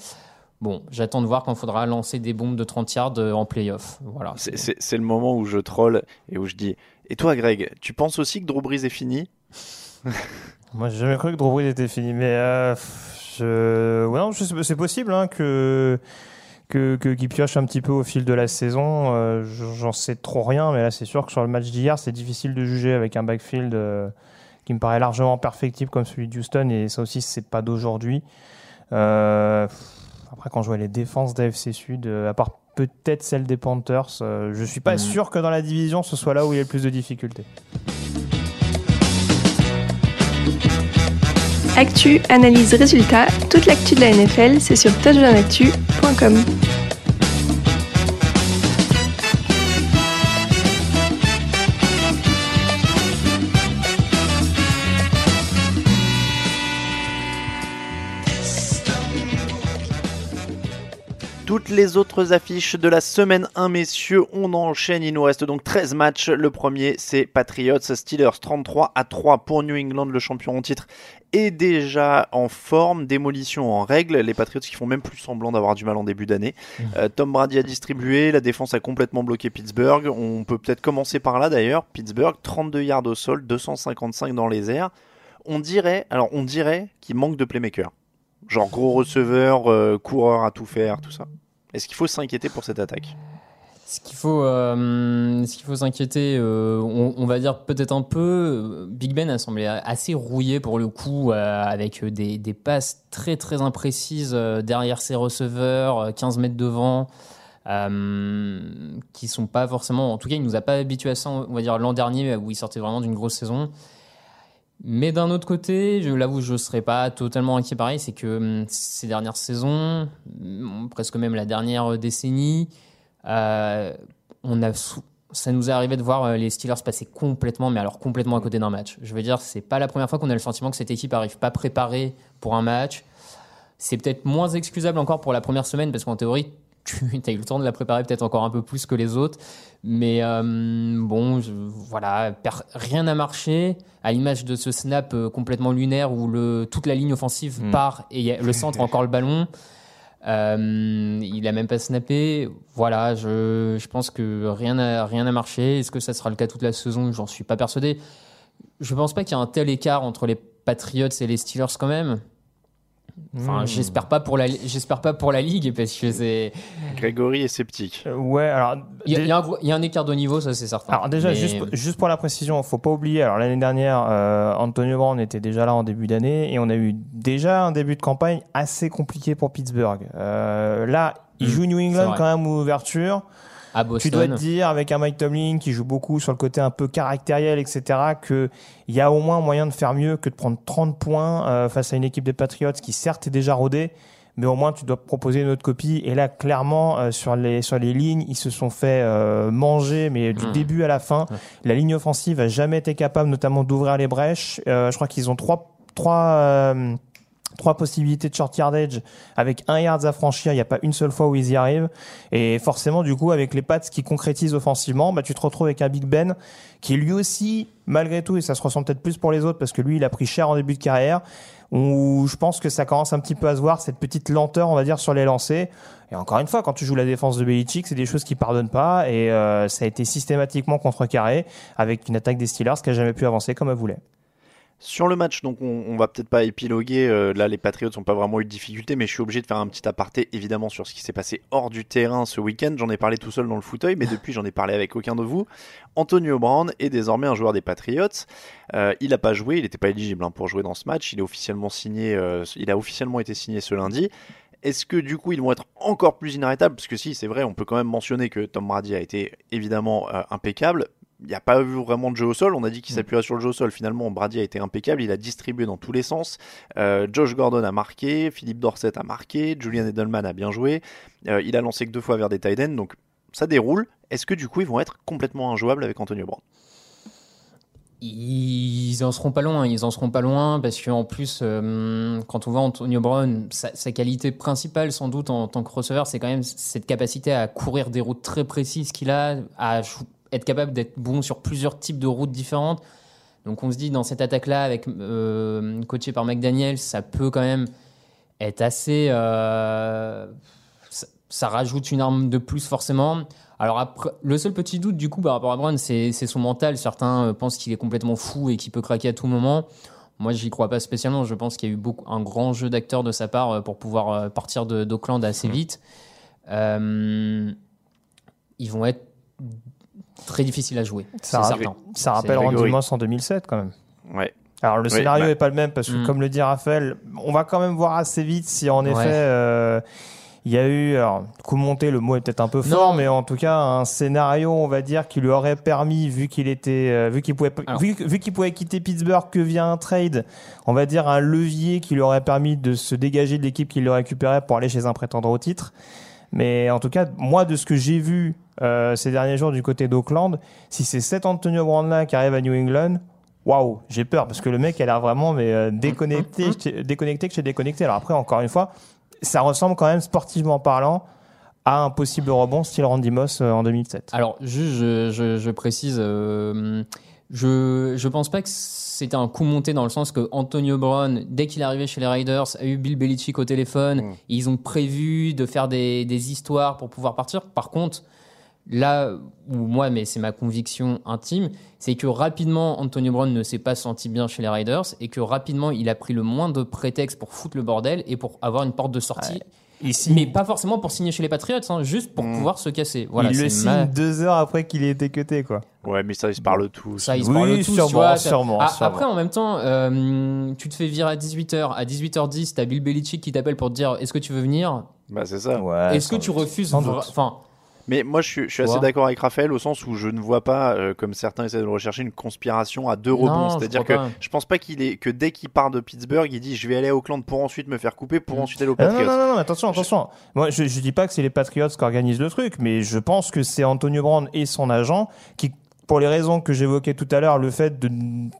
bon, j'attends de voir quand il faudra lancer des bombes de trente yards euh, en play-off. Voilà. C'est, c'est, c'est le moment où je troll et où je dis « Et toi Greg, tu penses aussi que Drew Brees est fini ?» Moi, j'ai jamais cru que Drew Brees était fini, mais... Euh... Euh, ouais, non, c'est possible hein, que, que, que qu'il pioche un petit peu au fil de la saison. Euh, j'en sais trop rien, mais là c'est sûr que sur le match d'hier, c'est difficile de juger avec un backfield euh, qui me paraît largement perfectible comme celui de Houston, et ça aussi c'est pas d'aujourd'hui. Euh, après, quand je vois les défenses d'A F C Sud, euh, à part peut-être celle des Panthers, euh, je suis pas mmh. sûr que dans la division ce soit là où il y a le plus de difficultés. Actu, analyse, résultats, toute l'actu de la N F L, c'est sur touchdown actu point com. Toutes les autres affiches de la semaine un, messieurs, on enchaîne. Il nous reste donc treize matchs. Le premier, c'est Patriots Steelers, trente-trois à trois pour New England, le champion en titre. Et déjà en forme, démolition en règle, les Patriots qui font même plus semblant d'avoir du mal en début d'année. Euh, Tom Brady a distribué, la défense a complètement bloqué Pittsburgh. On peut peut-être commencer par là d'ailleurs. Pittsburgh, trente-deux yards au sol, deux cent cinquante-cinq dans les airs. On dirait, alors on dirait qu'il manque de playmaker. Genre gros receveur, euh, coureur à tout faire, tout ça. Est-ce qu'il faut s'inquiéter pour cette attaque ? Ce qu'il faut, euh, ce qu'il faut s'inquiéter, euh, on, on va dire peut-être un peu. Big Ben a semblé assez rouillé pour le coup, euh, avec des, des passes très très imprécises euh, derrière ses receveurs, euh, quinze mètres devant. euh, qui sont pas forcément, en tout cas il nous a pas habitué à ça, on va dire l'an dernier où il sortait vraiment d'une grosse saison. Mais d'un autre côté, je l'avoue, je serais pas totalement inquiet. Pareil, c'est que ces dernières saisons, presque même la dernière décennie, euh, on a sou- ça nous est arrivé de voir les Steelers passer complètement, mais alors complètement à côté d'un match. Je veux dire, c'est pas la première fois qu'on a le sentiment que cette équipe arrive pas préparée pour un match. C'est peut-être moins excusable encore pour la première semaine, parce qu'en théorie, tu as eu le temps de la préparer peut-être encore un peu plus que les autres. Mais euh, bon, je, voilà, per- rien n'a marché. À l'image de ce snap euh, complètement lunaire où le, toute la ligne offensive mmh. part et y a le centre encore le ballon. Euh, il n'a même pas snappé. Voilà, je, je pense que rien n'a rien n'a marché. Est-ce que ça sera le cas toute la saison? J'en suis pas persuadé. Je pense pas qu'il y ait un tel écart entre les Patriots et les Steelers quand même. Enfin, mmh. j'espère pas pour la, j'espère pas pour la ligue parce que c'est. Grégory est sceptique. Euh, ouais, alors il y, dé... y, y a un écart de niveau, ça c'est certain. Alors déjà, mais... juste juste pour la précision, faut pas oublier. Alors l'année dernière, euh, Antonio Brown était déjà là en début d'année et on a eu déjà un début de campagne assez compliqué pour Pittsburgh. Euh, là, il joue New England quand même en ouverture. À Boston. Tu dois te dire, avec un Mike Tomlin qui joue beaucoup sur le côté un peu caractériel, et cetera, qu'il y a au moins moyen de faire mieux que de prendre trente points euh, face à une équipe des Patriots qui, certes, est déjà rodée, mais au moins tu dois proposer une autre copie. Et là, clairement, euh, sur, les, sur les lignes, ils se sont fait euh, manger, mais du mmh. début à la fin. Mmh. La ligne offensive n'a jamais été capable, notamment, d'ouvrir les brèches. Euh, je crois qu'ils ont trois. trois euh, Trois possibilités de short yardage avec un yard à franchir. Il n'y a pas une seule fois où ils y arrivent. Et forcément, du coup, avec les Pats qui concrétisent offensivement, bah, tu te retrouves avec un Big Ben qui lui aussi, malgré tout, et ça se ressent peut-être plus pour les autres parce que lui, il a pris cher en début de carrière, où je pense que ça commence un petit peu à se voir, cette petite lenteur, on va dire, sur les lancers. Et encore une fois, quand tu joues la défense de Belichick, c'est des choses qu'il pardonne pas. Et euh, ça a été systématiquement contrecarré avec une attaque des Steelers qui n'a jamais pu avancer comme elle voulait. Sur le match, donc on, on va peut-être pas épiloguer, euh, là les Patriots n'ont pas vraiment eu de difficultés, mais je suis obligé de faire un petit aparté évidemment sur ce qui s'est passé hors du terrain ce week-end. J'en ai parlé tout seul dans le fauteuil, mais depuis j'en ai parlé avec aucun de vous. Antonio Brown est désormais un joueur des Patriots, euh, il n'a pas joué, il n'était pas éligible hein, pour jouer dans ce match, il, est officiellement signé, euh, il a officiellement été signé ce lundi. Est-ce que du coup ils vont être encore plus inarrêtables? Parce que si, c'est vrai, on peut quand même mentionner que Tom Brady a été évidemment euh, impeccable. Il n'y a pas eu vraiment de jeu au sol, on a dit qu'il s'appuierait sur le jeu au sol, finalement Brady a été impeccable, il a distribué dans tous les sens, euh, Josh Gordon a marqué, Philippe Dorsett a marqué, Julian Edelman a bien joué, euh, il a lancé que deux fois vers des tight ends, donc ça déroule. Est-ce que du coup ils vont être complètement injouables avec Antonio Brown? Ils en seront pas loin, ils en seront pas loin, parce qu'en plus, euh, quand on voit Antonio Brown, sa, sa qualité principale sans doute en, en tant que receveur, c'est quand même cette capacité à courir des routes très précises qu'il a, à jouer, être capable d'être bon sur plusieurs types de routes différentes. Donc on se dit, dans cette attaque-là, avec, euh, coaché par McDaniel, ça peut quand même être assez... Euh, ça, ça rajoute une arme de plus, forcément. Alors après, le seul petit doute, du coup, par rapport à Brown, c'est, c'est son mental. Certains euh, pensent qu'il est complètement fou et qu'il peut craquer à tout moment. Moi, j'y crois pas spécialement. Je pense qu'il y a eu beaucoup, un grand jeu d'acteur de sa part euh, pour pouvoir euh, partir de, d'Auckland assez vite. Euh, ils vont être... très difficile à jouer, ça c'est ra- certain. Ça rappelle Randy Moss en deux mille sept quand même. Ouais. Alors le scénario n'est oui, bah... pas le même parce que mmh. comme le dit Raphaël, on va quand même voir assez vite si en ouais. effet euh, il y a eu, alors coup monté, le mot est peut-être un peu fort, non. mais en tout cas un scénario, on va dire, qui lui aurait permis, vu qu'il était, euh, vu qu'il pouvait, vu, vu qu'il pouvait quitter Pittsburgh que via un trade, on va dire un levier qui lui aurait permis de se dégager de l'équipe qui le récupérait pour aller chez un prétendant au titre. Mais en tout cas, moi, de ce que j'ai vu euh, ces derniers jours du côté d'Auckland, si c'est cet Antonio Brown là qui arrive à New England, waouh, j'ai peur parce que le mec a l'air vraiment mais euh, déconnecté, déconnecté que j'ai déconnecté. Alors après, encore une fois, ça ressemble quand même sportivement parlant à un possible rebond style Randy Moss euh, en deux mille sept. Alors juste, je, je, je précise. Euh... Je je pense pas que c'était un coup monté dans le sens que Antonio Brown, dès qu'il est arrivé chez les Raiders, a eu Bill Belichick au téléphone. Mmh. Ils ont prévu de faire des des histoires pour pouvoir partir. Par contre, là où moi, mais c'est ma conviction intime, c'est que rapidement Antonio Brown ne s'est pas senti bien chez les Raiders et que rapidement il a pris le moins de prétextes pour foutre le bordel et pour avoir une porte de sortie. Ouais. Signe... Mais pas forcément pour signer chez les Patriots, hein, juste pour mmh. pouvoir se casser. Voilà, il le signe ma... deux heures après qu'il ait été cuté, quoi. Ouais, mais ça, ils se parlent tous. Ça, ils se oui, parlent tous, sûrement, tu vois, sûrement, ah, sûrement. Après, en même temps, euh, tu te fais virer à dix-huit heures. À dix-huit heures dix, t'as Bill Belichick qui t'appelle pour te dire « Est-ce que tu veux venir ?» Bah, c'est ça. Ouais, est-ce que tu refuses ? Enfin, Mais moi, je suis, je suis assez d'accord avec Raphaël au sens où je ne vois pas, euh, comme certains essaient de le rechercher, une conspiration à deux rebonds. C'est-à-dire que pas. je pense pas qu'il est que dès qu'il part de Pittsburgh, il dit je vais aller à Auckland pour ensuite me faire couper, pour ensuite aller aux Patriots. Ah non, non, non, non, attention, attention. Je... Moi, je, je dis pas que c'est les Patriots qui organisent le truc, mais je pense que c'est Antonio Brown et son agent qui, pour les raisons que j'évoquais tout à l'heure, le fait de,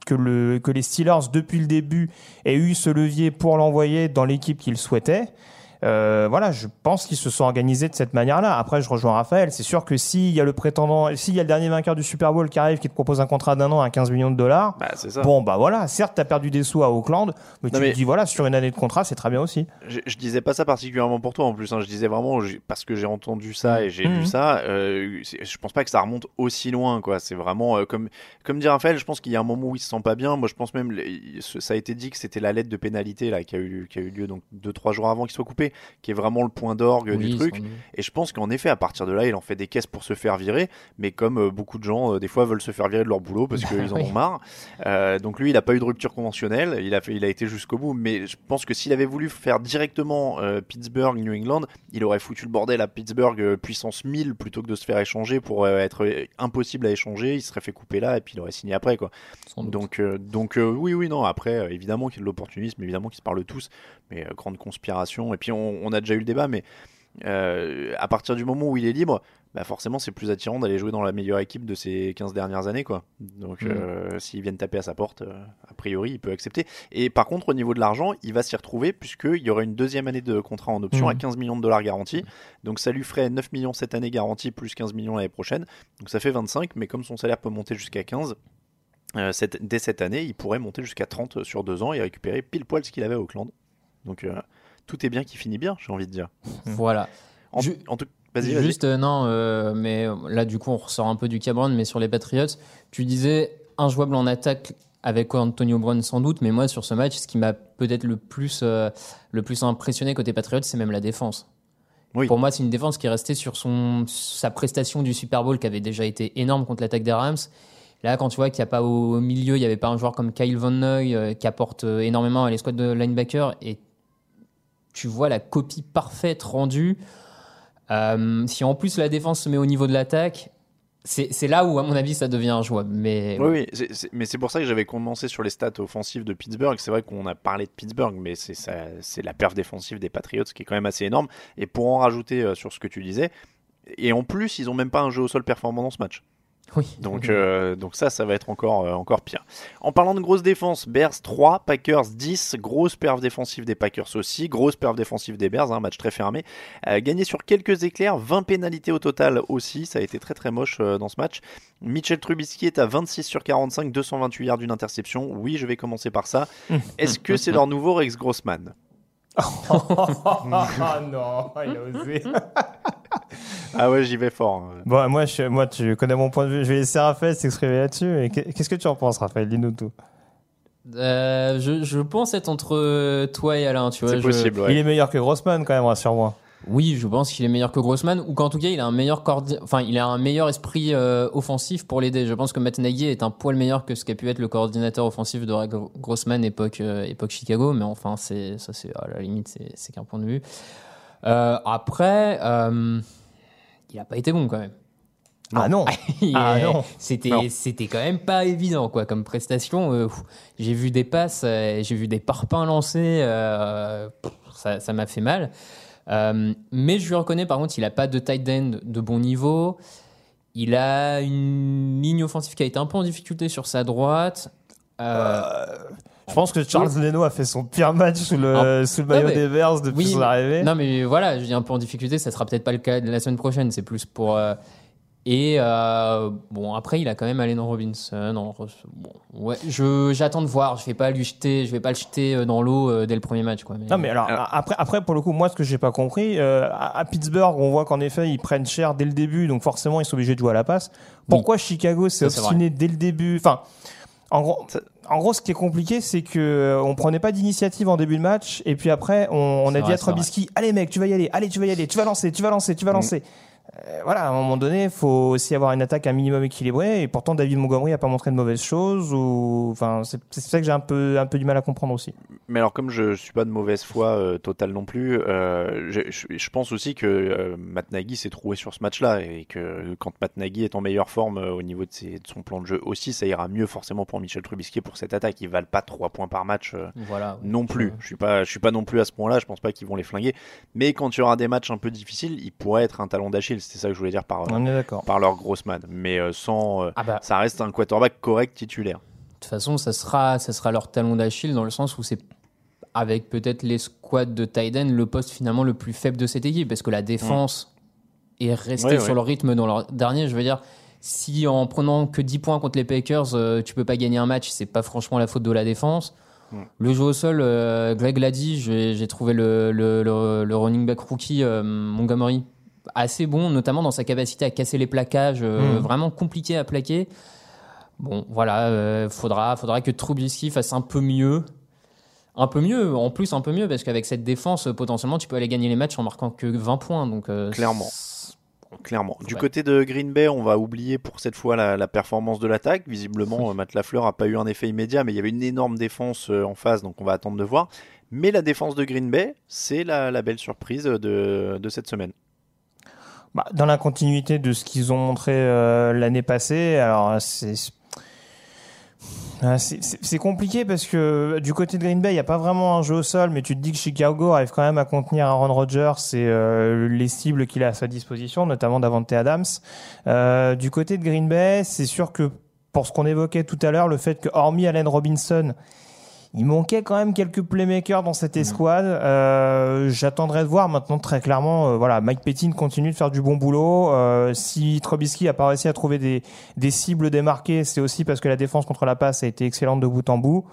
que, le, que les Steelers, depuis le début, aient eu ce levier pour l'envoyer dans l'équipe qu'ils souhaitaient. Euh, voilà, je pense qu'ils se sont organisés de cette manière-là. Après, je rejoins Raphaël. C'est sûr que s'il y a le prétendant, s'il y a le dernier vainqueur du Super Bowl qui arrive, qui te propose un contrat d'un an à quinze millions de dollars, bah, c'est ça. Bon, bah voilà, certes, t'as perdu des sous à Auckland, mais non, tu mais... te dis, voilà, sur une année de contrat, c'est très bien aussi. Je, je disais pas ça particulièrement pour toi en plus, hein. Je disais vraiment, je, parce que j'ai entendu ça et j'ai mmh. lu ça, euh, je pense pas que ça remonte aussi loin, quoi. C'est vraiment, euh, comme, comme dit Raphaël, je pense qu'il y a un moment où il se sent pas bien. Moi, je pense même, ça a été dit que c'était la lettre de pénalité là, qui, a eu, qui a eu lieu donc deux trois jours avant qu'il soit coupé, qui est vraiment le point d'orgue oui, du truc. Et je pense qu'en effet, à partir de là, il en fait des caisses pour se faire virer, mais comme euh, beaucoup de gens, euh, des fois, veulent se faire virer de leur boulot parce qu'ils en ont marre. Euh, donc lui, il n'a pas eu de rupture conventionnelle, il a, fait, il a été jusqu'au bout, mais je pense que s'il avait voulu faire directement euh, Pittsburgh, New England, il aurait foutu le bordel à Pittsburgh euh, puissance mille plutôt que de se faire échanger pour euh, être euh, impossible à échanger, il serait fait couper là et puis il aurait signé après, quoi. Donc, euh, donc euh, oui, oui, non, après, euh, évidemment qu'il y a de l'opportunisme, évidemment qu'ils se parlent tous, mais euh, grande conspiration, et puis on, on a déjà eu le débat, mais euh, à partir du moment où il est libre, bah forcément c'est plus attirant d'aller jouer dans la meilleure équipe de ces quinze dernières années, quoi. Donc mmh. euh, s'ils viennent taper à sa porte, euh, a priori il peut accepter. Et par contre, au niveau de l'argent, il va s'y retrouver puisqu'il y aurait une deuxième année de contrat en option mmh. à quinze millions de dollars garantis. Donc ça lui ferait neuf millions cette année garantie plus quinze millions l'année prochaine. Donc ça fait vingt-cinq, mais comme son salaire peut monter jusqu'à quinze, euh, cette, dès cette année, il pourrait monter jusqu'à trente sur deux ans et récupérer pile poil ce qu'il avait à Auckland. Donc euh, tout est bien qui finit bien, j'ai envie de dire. Voilà. En, Je, en tout, vas-y, vas-y. Juste, euh, non, euh, mais là, du coup, on ressort un peu du Cameron, mais sur les Patriots, tu disais injouable en attaque avec Antonio Brown sans doute, mais moi, sur ce match, ce qui m'a peut-être le plus, euh, le plus impressionné côté Patriots, c'est même la défense. Oui. Pour moi, c'est une défense qui est restée sur son, sa prestation du Super Bowl qui avait déjà été énorme contre l'attaque des Rams. Là, quand tu vois qu'il n'y a pas au milieu, il n'y avait pas un joueur comme Kyle Van Noy euh, qui apporte énormément à l'escouade de linebacker et tu vois la copie parfaite rendue. Euh, si en plus la défense se met au niveau de l'attaque, c'est, c'est là où, à mon avis, ça devient injouable. Mais... Oui, oui c'est, c'est, mais c'est pour ça que j'avais commencé sur les stats offensives de Pittsburgh. C'est vrai qu'on a parlé de Pittsburgh, mais c'est, ça, c'est la perf défensive des Patriots qui est quand même assez énorme. Et pour en rajouter euh, sur ce que tu disais, et en plus, ils n'ont même pas un jeu au sol performant dans ce match. Oui. Donc, euh, donc ça, ça va être encore, euh, encore pire. En parlant de grosse défense, Bears trois, Packers dix, grosse perf défensive des Packers aussi, grosse perf défensive des Bears, un hein, match très fermé, euh, gagné sur quelques éclairs, vingt pénalités au total aussi, ça a été très très moche euh, dans ce match. Mitchell Trubisky est à vingt-six sur quarante-cinq, deux cent vingt-huit yards d'une interception, oui je vais commencer par ça. Est-ce que c'est leur nouveau Rex Grossman? Oh non, il a osé. Ah ouais, j'y vais fort. Bon, moi, je, moi, tu connais mon point de vue. Je vais laisser Raphaël s'exprimer là-dessus. Et qu'est-ce que tu en penses, Raphaël? Dis-nous tout. Euh, je, je pense être entre toi et Alain. Tu vois, c'est je... possible. Ouais. Il est meilleur que Grossman, quand même, rassure-moi. Oui, je pense qu'il est meilleur que Grossman, ou qu'en tout cas, il a un meilleur, cordi... enfin, il a un meilleur esprit euh, offensif pour l'aider. Je pense que Matt Nagy est un poil meilleur que ce qu'a pu être le coordinateur offensif de Grossman époque, euh, époque Chicago. Mais enfin, c'est, ça, c'est, à la limite, c'est, c'est qu'un point de vue. Euh, après, euh, il n'a pas été bon quand même. Non. Ah non, ah non. C'était, non. C'était quand même pas évident quoi, comme prestation. Euh, j'ai vu des passes, euh, j'ai vu des parpaings lancés, euh, ça, ça m'a fait mal. Euh, mais je lui reconnais par contre, il n'a pas de tight end de bon niveau. Il a une ligne offensive qui a été un peu en difficulté sur sa droite. Euh, euh... Je pense que Charles Leno a fait son pire match sous le, ah, sous le maillot ah, des Bears depuis oui, son arrivée. Non, mais voilà, je dis un peu en difficulté, ça sera peut-être pas le cas de la semaine prochaine, c'est plus pour. Euh, et euh, bon, après, il a quand même Allen Robinson. En, bon, ouais, je, j'attends de voir, je vais pas lui jeter, je vais pas le jeter dans l'eau euh, dès le premier match. Quoi, mais... Non, mais alors, après, après, pour le coup, moi, ce que j'ai pas compris, euh, à, à Pittsburgh, on voit qu'en effet, ils prennent cher dès le début, donc forcément, ils sont obligés de jouer à la passe. Pourquoi oui. Chicago s'est obstiné dès le début? Enfin. En gros, en gros, ce qui est compliqué, c'est que on prenait pas d'initiative en début de match, et puis après, on, on a dit à Trubisky, allez mec, tu vas y aller, allez, tu vas y aller, tu vas lancer, tu vas lancer, tu vas lancer. Mmh. Euh, voilà, à un moment donné, il faut aussi avoir une attaque un minimum équilibrée. Et pourtant, David Montgomery n'a pas montré de mauvaises choses. Ou... Enfin, c'est, c'est ça que j'ai un peu, un peu du mal à comprendre aussi. Mais alors, comme je ne suis pas de mauvaise foi euh, totale non plus, euh, je, je, je pense aussi que euh, Matt Nagy s'est troué sur ce match-là. Et que quand Matt Nagy est en meilleure forme euh, au niveau de, ses, de son plan de jeu aussi, ça ira mieux forcément pour Mitchell Trubisky pour cette attaque. Ils ne valent pas trois points par match euh, voilà, non plus. Je ne suis pas non plus à ce point-là. Je ne pense pas qu'ils vont les flinguer. Mais quand il y aura des matchs un peu difficiles, il pourrait être un talon d'Achille. C'était ça que je voulais dire par, par leur Grossman. Mais sans, ah bah, ça reste un quarterback correct titulaire. De toute façon, ça sera, ça sera leur talon d'Achille dans le sens où c'est avec peut-être les squads de tight end le poste finalement le plus faible de cette équipe. Parce que la défense mmh. est restée ouais, sur ouais. leur rythme dans leur dernier. Je veux dire, si en prenant que dix points contre les Packers, euh, tu peux pas gagner un match, c'est pas franchement la faute de la défense. Mmh. Le jeu au sol, euh, Greg l'a dit, j'ai, j'ai trouvé le, le, le, le running back rookie euh, Montgomery assez bon, notamment dans sa capacité à casser les plaquages, euh, mmh. vraiment compliqué à plaquer. Bon, voilà, euh, faudra, faudra que Trubisky fasse un peu mieux. Un peu mieux, en plus un peu mieux, parce qu'avec cette défense, potentiellement, tu peux aller gagner les matchs en marquant que vingt points. Donc, euh, Clairement. Clairement. Du ouais. côté de Green Bay, on va oublier pour cette fois la, la performance de l'attaque. Visiblement, Matt Lafleur n'a pas eu un effet immédiat, mais il y avait une énorme défense en face, donc on va attendre de voir. Mais la défense de Green Bay, c'est la, la belle surprise de, de cette semaine. Bah, dans la continuité de ce qu'ils ont montré euh, l'année passée, alors c'est, c'est, c'est compliqué parce que du côté de Green Bay, il n'y a pas vraiment un jeu au sol, mais tu te dis que Chicago arrive quand même à contenir Aaron Rodgers et euh, les cibles qu'il a à sa disposition, notamment Davante Adams. Euh, du côté de Green Bay, c'est sûr que pour ce qu'on évoquait tout à l'heure, le fait que hormis Allen Robinson, il manquait quand même quelques playmakers dans cette escouade. Euh, j'attendrai de voir maintenant très clairement. Euh, voilà, Mike Pettin continue de faire du bon boulot. Euh, si Trubisky n'a pas réussi à trouver des, des cibles démarquées, c'est aussi parce que la défense contre la passe a été excellente de bout en bout.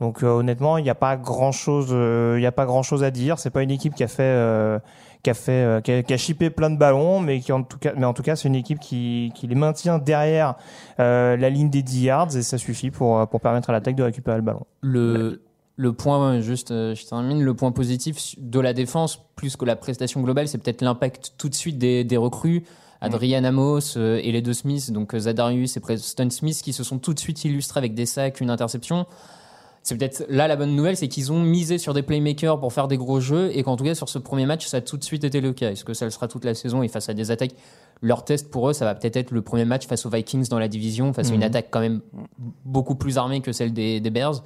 Donc euh, honnêtement, il n'y a pas grand chose, il euh, n'y a pas grand chose à dire. C'est pas une équipe qui a fait, euh, qui a fait, euh, qui a, qui a chippé plein de ballons, mais qui en tout cas, mais en tout cas, c'est une équipe qui, qui les maintient derrière euh, la ligne des dix yards et ça suffit pour pour permettre à l'attaque de récupérer le ballon. Le ouais. le point, juste, euh, je termine, le point positif de la défense plus que la prestation globale, c'est peut-être l'impact tout de suite des des recrues. Adrian Amos euh, et les deux Smith, donc Zadarius et Preston Smith, qui se sont tout de suite illustrés avec des sacs, une interception. C'est peut-être là la bonne nouvelle, c'est qu'ils ont misé sur des playmakers pour faire des gros jeux et qu'en tout cas sur ce premier match, ça a tout de suite été le cas. Est-ce que ça le sera toute la saison et face à des attaques, leur test pour eux, ça va peut-être être le premier match face aux Vikings dans la division, face mmh. à une attaque quand même beaucoup plus armée que celle des, des Bears.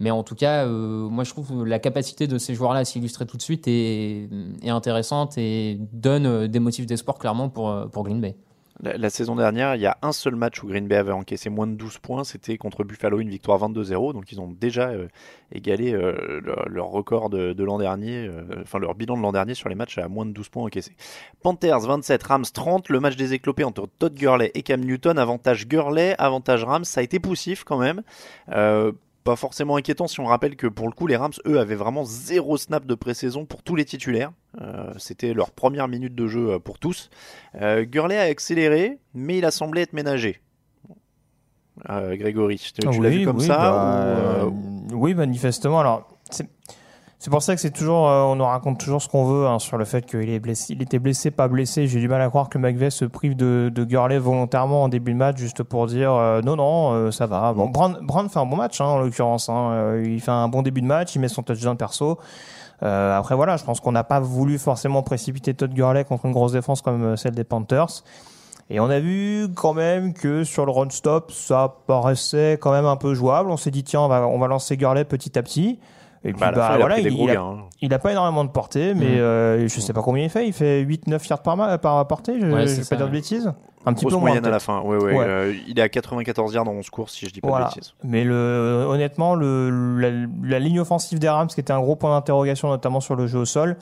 Mais en tout cas, euh, moi je trouve la capacité de ces joueurs-là à s'illustrer tout de suite est, est intéressante et donne des motifs d'espoir clairement pour, pour Green Bay. La, la saison dernière, il y a un seul match où Green Bay avait encaissé moins de douze points, c'était contre Buffalo, une victoire vingt-deux zéro, donc ils ont déjà euh, égalé euh, leur, leur record de, de l'an dernier, euh, enfin leur bilan de l'an dernier sur les matchs à moins de douze points encaissés. Panthers vingt-sept, Rams trente, le match des éclopés entre Todd Gurley et Cam Newton, avantage Gurley, avantage Rams, ça a été poussif quand même. Euh, pas forcément inquiétant si on rappelle que pour le coup les Rams eux avaient vraiment zéro snap de pré-saison pour tous les titulaires, euh, c'était leur première minute de jeu pour tous. euh, Gurley a accéléré mais il a semblé être ménagé. euh, Grégory, tu, tu oui, l'as vu comme oui, ça bah, ou euh... oui manifestement. Alors c'est, c'est pour ça que c'est toujours euh, on nous raconte toujours ce qu'on veut hein, sur le fait qu'il est blessé, il était blessé pas blessé. J'ai du mal à croire que McVay se prive de, de Gurley volontairement en début de match juste pour dire euh, non non euh, ça va. Bon, Brown, Brown fait un bon match hein, en l'occurrence hein, euh, il fait un bon début de match, il met son touchdown perso. Euh, après voilà, je pense qu'on n'a pas voulu forcément précipiter Todd Gurley contre une grosse défense comme celle des Panthers. Et on a vu quand même que sur le run stop ça paraissait quand même un peu jouable. On s'est dit tiens on va, on va lancer Gurley petit à petit. Et puis, bah, bah, fin, il, voilà, il, il, a, hein. il a pas énormément de portée, mais mmh. euh, je sais pas combien il fait. Il fait huit neuf yards par, ma- par portée, je ne ouais, vais pas dire de bêtises. Un petit grosse peu moyenne moins, à la fin, oui, oui. Ouais. Euh, il est à quatre-vingt-quatorze yards dans onze courses, si je dis pas voilà. de bêtises. Mais le, honnêtement, le, la, la ligne offensive des Rams, qui était un gros point d'interrogation, notamment sur le jeu au sol,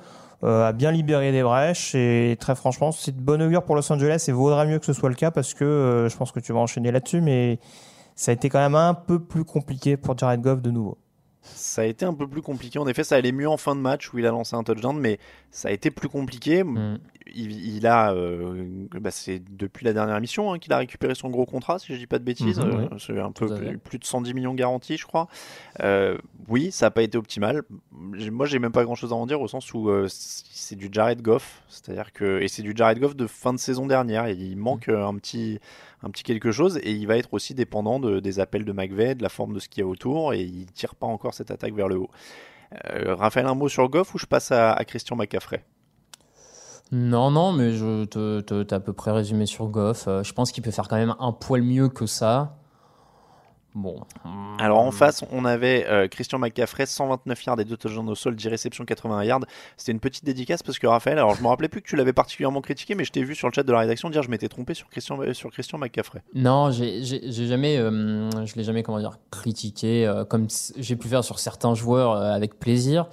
euh, a bien libéré des brèches. Et très franchement, c'est de bonne augure pour Los Angeles et vaudrait mieux que ce soit le cas parce que euh, je pense que tu vas enchaîner là-dessus. Mais ça a été quand même un peu plus compliqué pour Jared Goff de nouveau. Ça a été un peu plus compliqué. En effet, ça allait mieux en fin de match où il a lancé un touchdown, mais ça a été plus compliqué. Mm. Il, il a, euh, bah c'est depuis la dernière émission hein, qu'il a récupéré son gros contrat, si je ne dis pas de bêtises. Mm-hmm, euh, oui. C'est un peu plus, plus de cent dix millions garantis, je crois. Euh, oui, ça n'a pas été optimal. Moi, j'ai même pas grand-chose à en dire au sens où euh, c'est du Jared Goff, c'est-à-dire que et c'est du Jared Goff de fin de saison dernière. Et il manque mm. un petit. un petit quelque chose, et il va être aussi dépendant de, des appels de McVay, de la forme de ce qu'il y a autour, et il ne tire pas encore cette attaque vers le haut. Euh, Raphaël, un mot sur Goff ou je passe à, à Christian McCaffrey ? Non, non, mais je te, te, t'as à peu près résumé sur Goff. Euh, je pense qu'il peut faire quand même un poil mieux que ça. Bon. Alors en face, on avait euh, Christian McCaffrey, cent vingt-neuf yards et deux touchdowns au sol, dix réceptions, quatre-vingts yards. C'était une petite dédicace parce que Raphaël, alors je me rappelais plus que tu l'avais particulièrement critiqué, mais je t'ai vu sur le chat de la rédaction dire je m'étais trompé sur Christian, sur Christian McCaffrey. Non, j'ai, j'ai, j'ai jamais, euh, je l'ai jamais comment dire critiqué euh, comme j'ai pu faire sur certains joueurs euh, avec plaisir.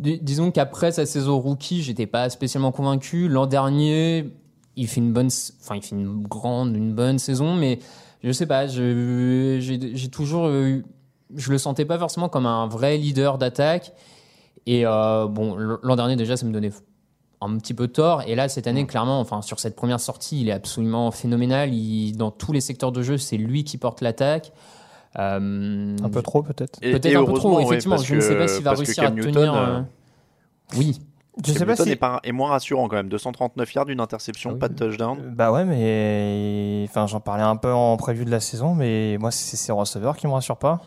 D- disons qu'après sa saison rookie, j'étais pas spécialement convaincu. L'an dernier, il fait une bonne, enfin il fait une grande, une bonne saison, mais je sais pas, je, j'ai, j'ai toujours eu, je le sentais pas forcément comme un vrai leader d'attaque. Et euh, bon, l'an dernier déjà, ça me donnait un petit peu tort. Et là, cette année, clairement, enfin sur cette première sortie, il est absolument phénoménal. Il, dans tous les secteurs de jeu, c'est lui qui porte l'attaque. Euh, un peu trop peut-être. Et, peut-être et un peu trop. Effectivement, je que, ne sais pas s'il va réussir à Newton, tenir. Euh... Oui. Je sais pas si... est, pas, est moins rassurant quand même, deux cent trente-neuf yards, une interception, oui. Pas de touchdown. Bah ouais, mais enfin, j'en parlais un peu en preview de la saison, mais moi c'est ces receveurs qui me rassurent pas.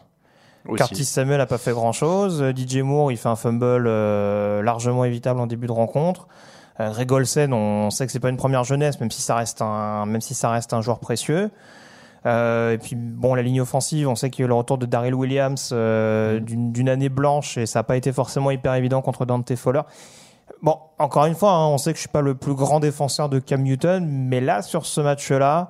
Aussi. Curtis Samuel a pas fait grand chose, D J Moore il fait un fumble euh, largement évitable en début de rencontre. Euh, Greg Olsen, on sait que c'est pas une première jeunesse, même si ça reste un, même si ça reste un joueur précieux. Euh, et puis bon, la ligne offensive, on sait qu'il y a eu le retour de Darrell Williams euh, d'une, d'une année blanche et ça a pas été forcément hyper évident contre Dante Fowler. Bon, encore une fois, hein, on sait que je suis pas le plus grand défenseur de Cam Newton, mais là, sur ce match-là,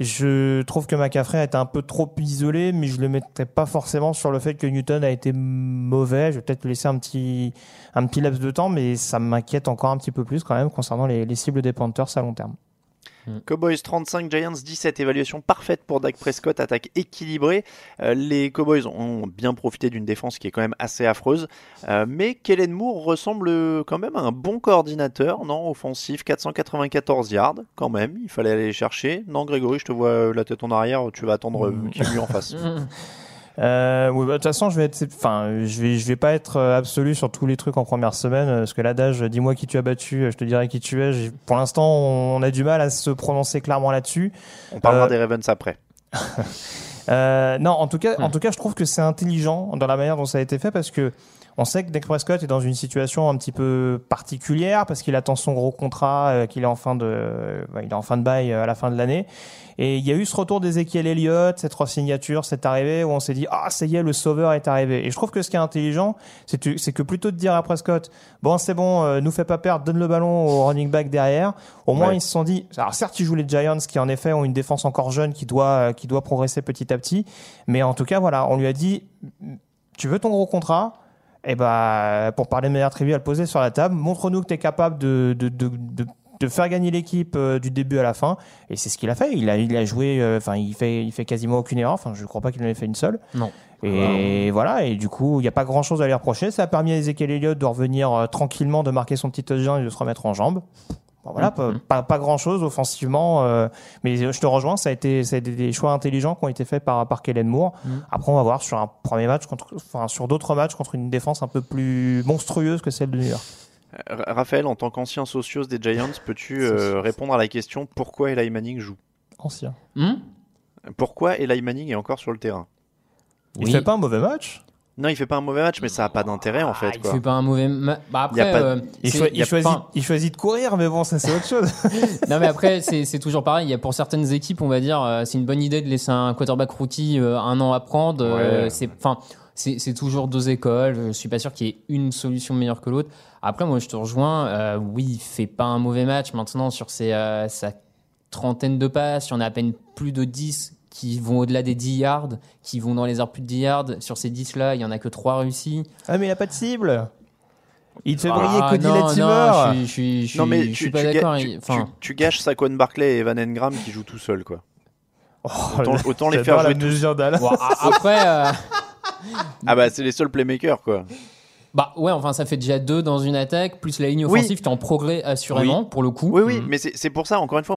je trouve que McCaffrey a été un peu trop isolé, mais je le mettrais pas forcément sur le fait que Newton a été mauvais. Je vais peut-être laisser un petit, un petit laps de temps, mais ça m'inquiète encore un petit peu plus quand même concernant les, les cibles des Panthers à long terme. Cowboys trente-cinq, Giants dix-sept, évaluation parfaite pour Dak Prescott, attaque équilibrée. Euh, les Cowboys ont bien profité d'une défense qui est quand même assez affreuse, euh, mais Kellen Moore ressemble quand même à un bon coordinateur, non, offensif, quatre cent quatre-vingt-quatorze yards, quand même, il fallait aller les chercher. Non, Grégory, je te vois la tête en arrière, tu vas attendre euh, qu'il y ait mieux en face. Euh, oui, bah, de toute façon, je vais être, enfin, je vais, je vais pas être absolu sur tous les trucs en première semaine, parce que l'adage, dis-moi qui tu as battu, je te dirai qui tu es. J'ai, pour l'instant, on a du mal à se prononcer clairement là-dessus. On parlera euh... des Ravens après. euh, non, en tout cas, hmm. en tout cas, je trouve que c'est intelligent dans la manière dont ça a été fait, parce que on sait que Dak Prescott est dans une situation un petit peu particulière parce qu'il attend son gros contrat, euh, qu'il est en fin de, euh, il est en fin de bail euh, à la fin de l'année. Et il y a eu ce retour d'Ezekiel Elliott, ces trois signatures, cette arrivée où on s'est dit, ah, ça y est, le sauveur est arrivé. Et je trouve que ce qui est intelligent, c'est, tu, c'est que plutôt de dire à Prescott, bon, c'est bon, euh, nous fais pas perdre, donne le ballon au running back derrière. Au moins, ouais. Ils se sont dit, alors certes, ils jouent les Giants qui, en effet, ont une défense encore jeune qui doit, euh, qui doit progresser petit à petit. Mais en tout cas, voilà, on lui a dit, tu veux ton gros contrat? Et bah, pour parler de manière triviale, poser sur la table, montre-nous que tu es capable de, de, de, de, de faire gagner l'équipe euh, du début à la fin. Et c'est ce qu'il a fait. Il a, il a joué, enfin, euh, il, fait, il fait quasiment aucune erreur. Enfin, je ne crois pas qu'il en ait fait une seule. Non. Et wow. Voilà. Et du coup, il n'y a pas grand-chose à lui reprocher. Ça a permis à Ezekiel Elliott de revenir euh, tranquillement, de marquer son petit touchdown et de se remettre en jambes. Bon, voilà, mm-hmm. pas, pas grand-chose offensivement. Euh, mais je te rejoins, ça a été, ça a été des choix intelligents qui ont été faits par, par Kellen Moore. Mm-hmm. Après, on va voir sur un premier match, contre, enfin, sur d'autres matchs contre une défense un peu plus monstrueuse que celle de New York. Raphaël, en tant qu'ancien socios des Giants, peux-tu euh, répondre à la question pourquoi Eli Manning joue ? Ancien. Hmm ? Pourquoi Eli Manning est encore sur le terrain ? Il oui. fait pas un mauvais match ? Non, il fait pas un mauvais match, mais ça a pas d'intérêt en fait. Ah, il quoi. fait pas un mauvais match. Bah après, pas... euh, il, cho- il, choisit, pas... il choisit de courir, mais bon, ça c'est autre chose. Non, mais après, c'est, c'est toujours pareil. Il y a pour certaines équipes, on va dire, c'est une bonne idée de laisser un quarterback rookie euh, un an à prendre. Ouais. Euh, c'est, enfin, c'est, c'est toujours deux écoles. Je suis pas sûr qu'il y ait une solution meilleure que l'autre. Après, moi, je te rejoins. Euh, oui, il fait pas un mauvais match. Maintenant, sur ses, euh, sa trentaine de passes, il y en a à peine plus de dix. Qui vont au-delà des dix yards, qui vont dans les airs plus de dix yards. Sur ces dix-là, il n'y en a que trois réussis. Ah, mais il n'a pas de cible. Il te fait briller ah, Cody Latimer. Je suis, je suis, non, mais je suis tu, pas tu d'accord. Ga- tu, enfin... tu, tu gâches Saquon Barkley et Evan Engram qui jouent tout seuls, quoi. Oh, autant, autant les faire jouer tous. Wow, après... Euh... Ah bah c'est les seuls playmakers quoi. Bah ouais, enfin ça fait déjà deux dans une attaque, plus la ligne offensive oui. qui est en progrès assurément oui. pour le coup. Oui oui, mmh. mais c'est, c'est pour ça encore une fois.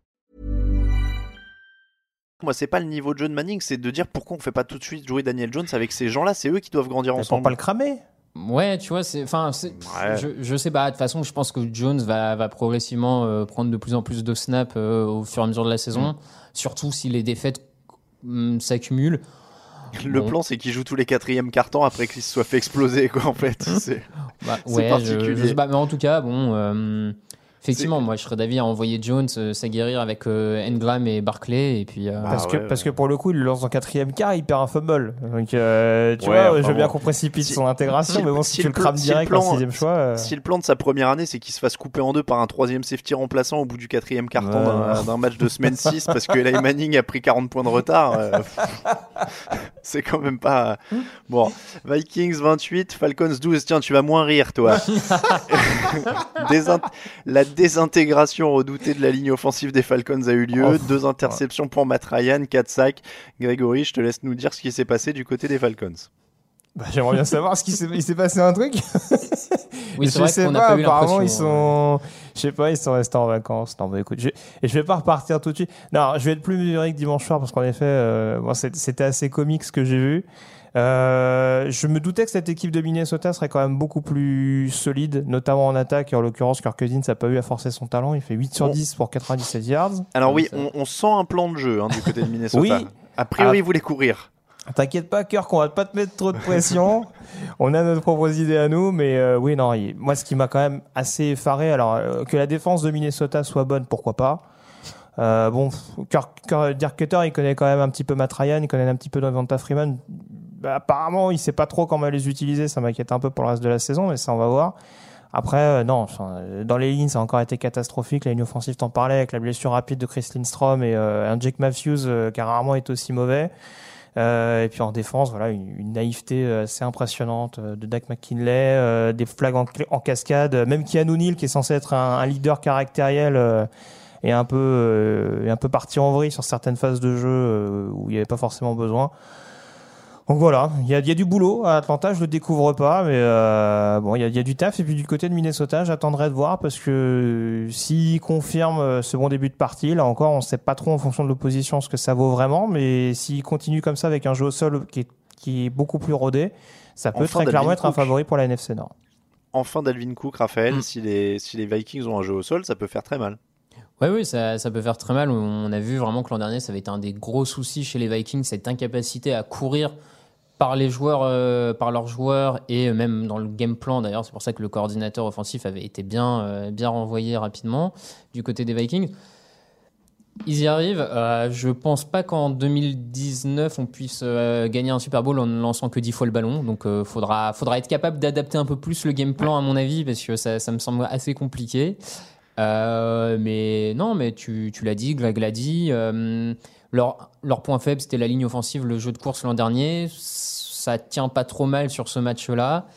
Moi, c'est pas le niveau de John Manning, c'est de dire pourquoi on fait pas tout de suite jouer Daniel Jones avec ces gens-là. C'est eux qui doivent grandir ensemble. Pour pas le cramer. Ouais, tu vois, c'est, enfin, c'est, ouais. je, je sais pas. De toute façon, je pense que Jones va, va progressivement euh, prendre de plus en plus de snaps euh, au fur et à mesure de la saison. Mmh. Surtout si les défaites euh, s'accumulent. Le bon. plan, c'est qu'il joue tous les quatrièmes cartons après qu'il se soit fait exploser, quoi. En fait, c'est, bah, c'est ouais, particulier. Je, je sais pas, mais en tout cas, bon. Euh, Effectivement, c'est... moi je serais d'avis à envoyer Jones euh, s'aguerrir avec euh, Engram et Barclay et puis euh... ah, parce que ouais, ouais. parce que pour le coup il lance en quatrième quart, il perd un fumble donc euh, tu ouais, vois enfin, je veux bien qu'on précipite si... son intégration si... mais bon si, si tu le crames si direct en sixième choix euh... si le plan de sa première année c'est qu'il se fasse couper en deux par un troisième safety remplaçant au bout du quatrième carton ouais. d'un, d'un match de semaine six parce que Eli Manning a pris quarante points de retard euh... c'est quand même pas bon. Vikings vingt-huit, Falcons douze. Tiens, tu vas moins rire toi. Désint... la désintégration redoutée de la ligne offensive des Falcons a eu lieu. Oh, Deux interceptions ouais. pour Matt Ryan, quatre sacs. Grégory, je te laisse nous dire ce qui s'est passé du côté des Falcons. Bah, j'aimerais bien savoir ce qui s'est, il s'est passé un truc. Oui, c'est je vrai sais qu'on pas, a pas eu apparemment ils sont, je sais pas, ils sont restés en vacances. Non, mais écoute, je... et je vais pas repartir tout de suite. Non, je vais être plus mesuré que dimanche soir parce qu'en effet, euh, bon, c'était assez comique ce que j'ai vu. Euh, je me doutais que cette équipe de Minnesota serait quand même beaucoup plus solide, notamment en attaque. Et en l'occurrence, Kirk Cousins n'a pas eu à forcer son talent. Il fait huit sur dix pour quatre-vingt-dix-sept yards. Alors oui, on, on sent un plan de jeu hein, du côté de Minnesota. Oui. A priori, ah. il voulait courir. T'inquiète pas, Kirk, on va pas te mettre trop de pression. On a notre propre idée à nous, mais euh, oui, non. Il, moi, ce qui m'a quand même assez effaré, alors euh, que la défense de Minnesota soit bonne, pourquoi pas. Euh, bon, Kirk, Kirk, Dirk Cutter, il connaît quand même un petit peu Matt Ryan, il connaît un petit peu Devonta Freeman. Bah, apparemment il sait pas trop comment les utiliser, ça m'inquiète un peu pour le reste de la saison, mais ça on va voir après. euh, non dans les lignes ça a encore été catastrophique. La ligne offensive, t'en parlais, avec la blessure rapide de Chris Lindstrom et euh, un Jake Matthews euh, qui a rarement été aussi mauvais, euh, et puis en défense voilà une, une naïveté assez impressionnante de Dak McKinley, euh, des flags en, en cascade, même Keanu Neal qui est censé être un, un leader caractériel euh, et un peu euh, et un peu parti en vrille sur certaines phases de jeu euh, où il n'y avait pas forcément besoin. Donc voilà, il y, y a du boulot à Atlanta, je le découvre pas, mais euh, bon, il y, y a du taf. Et puis du côté de Minnesota, j'attendrai de voir parce que s'ils confirment ce bon début de partie, là encore, on sait pas trop en fonction de l'opposition ce que ça vaut vraiment, mais s'ils continuent comme ça avec un jeu au sol qui est, qui est beaucoup plus rodé, ça peut enfin, très clairement être un favori pour la N F C Nord. Enfin d'Alvin Cook, Raphaël, mmh. si, les, si les Vikings ont un jeu au sol, ça peut faire très mal. Ouais, oui, ça, ça peut faire très mal. On a vu vraiment que l'an dernier, ça avait été un des gros soucis chez les Vikings, cette incapacité à courir par les joueurs, euh, par leurs joueurs, et même dans le game plan d'ailleurs. C'est pour ça que le coordinateur offensif avait été bien, euh, bien renvoyé rapidement du côté des Vikings. Ils y arrivent. Euh, je pense pas qu'en deux mille dix-neuf on puisse euh, gagner un Super Bowl en ne lançant que dix fois le ballon. Donc euh, faudra, faudra être capable d'adapter un peu plus le game plan à mon avis, parce que ça, ça me semble assez compliqué. Euh, mais non, mais tu, tu l'as dit, Greg l'a dit. Euh, Leur, leur point faible, c'était la ligne offensive, le jeu de course l'an dernier. Ça tient pas trop mal sur ce match-là.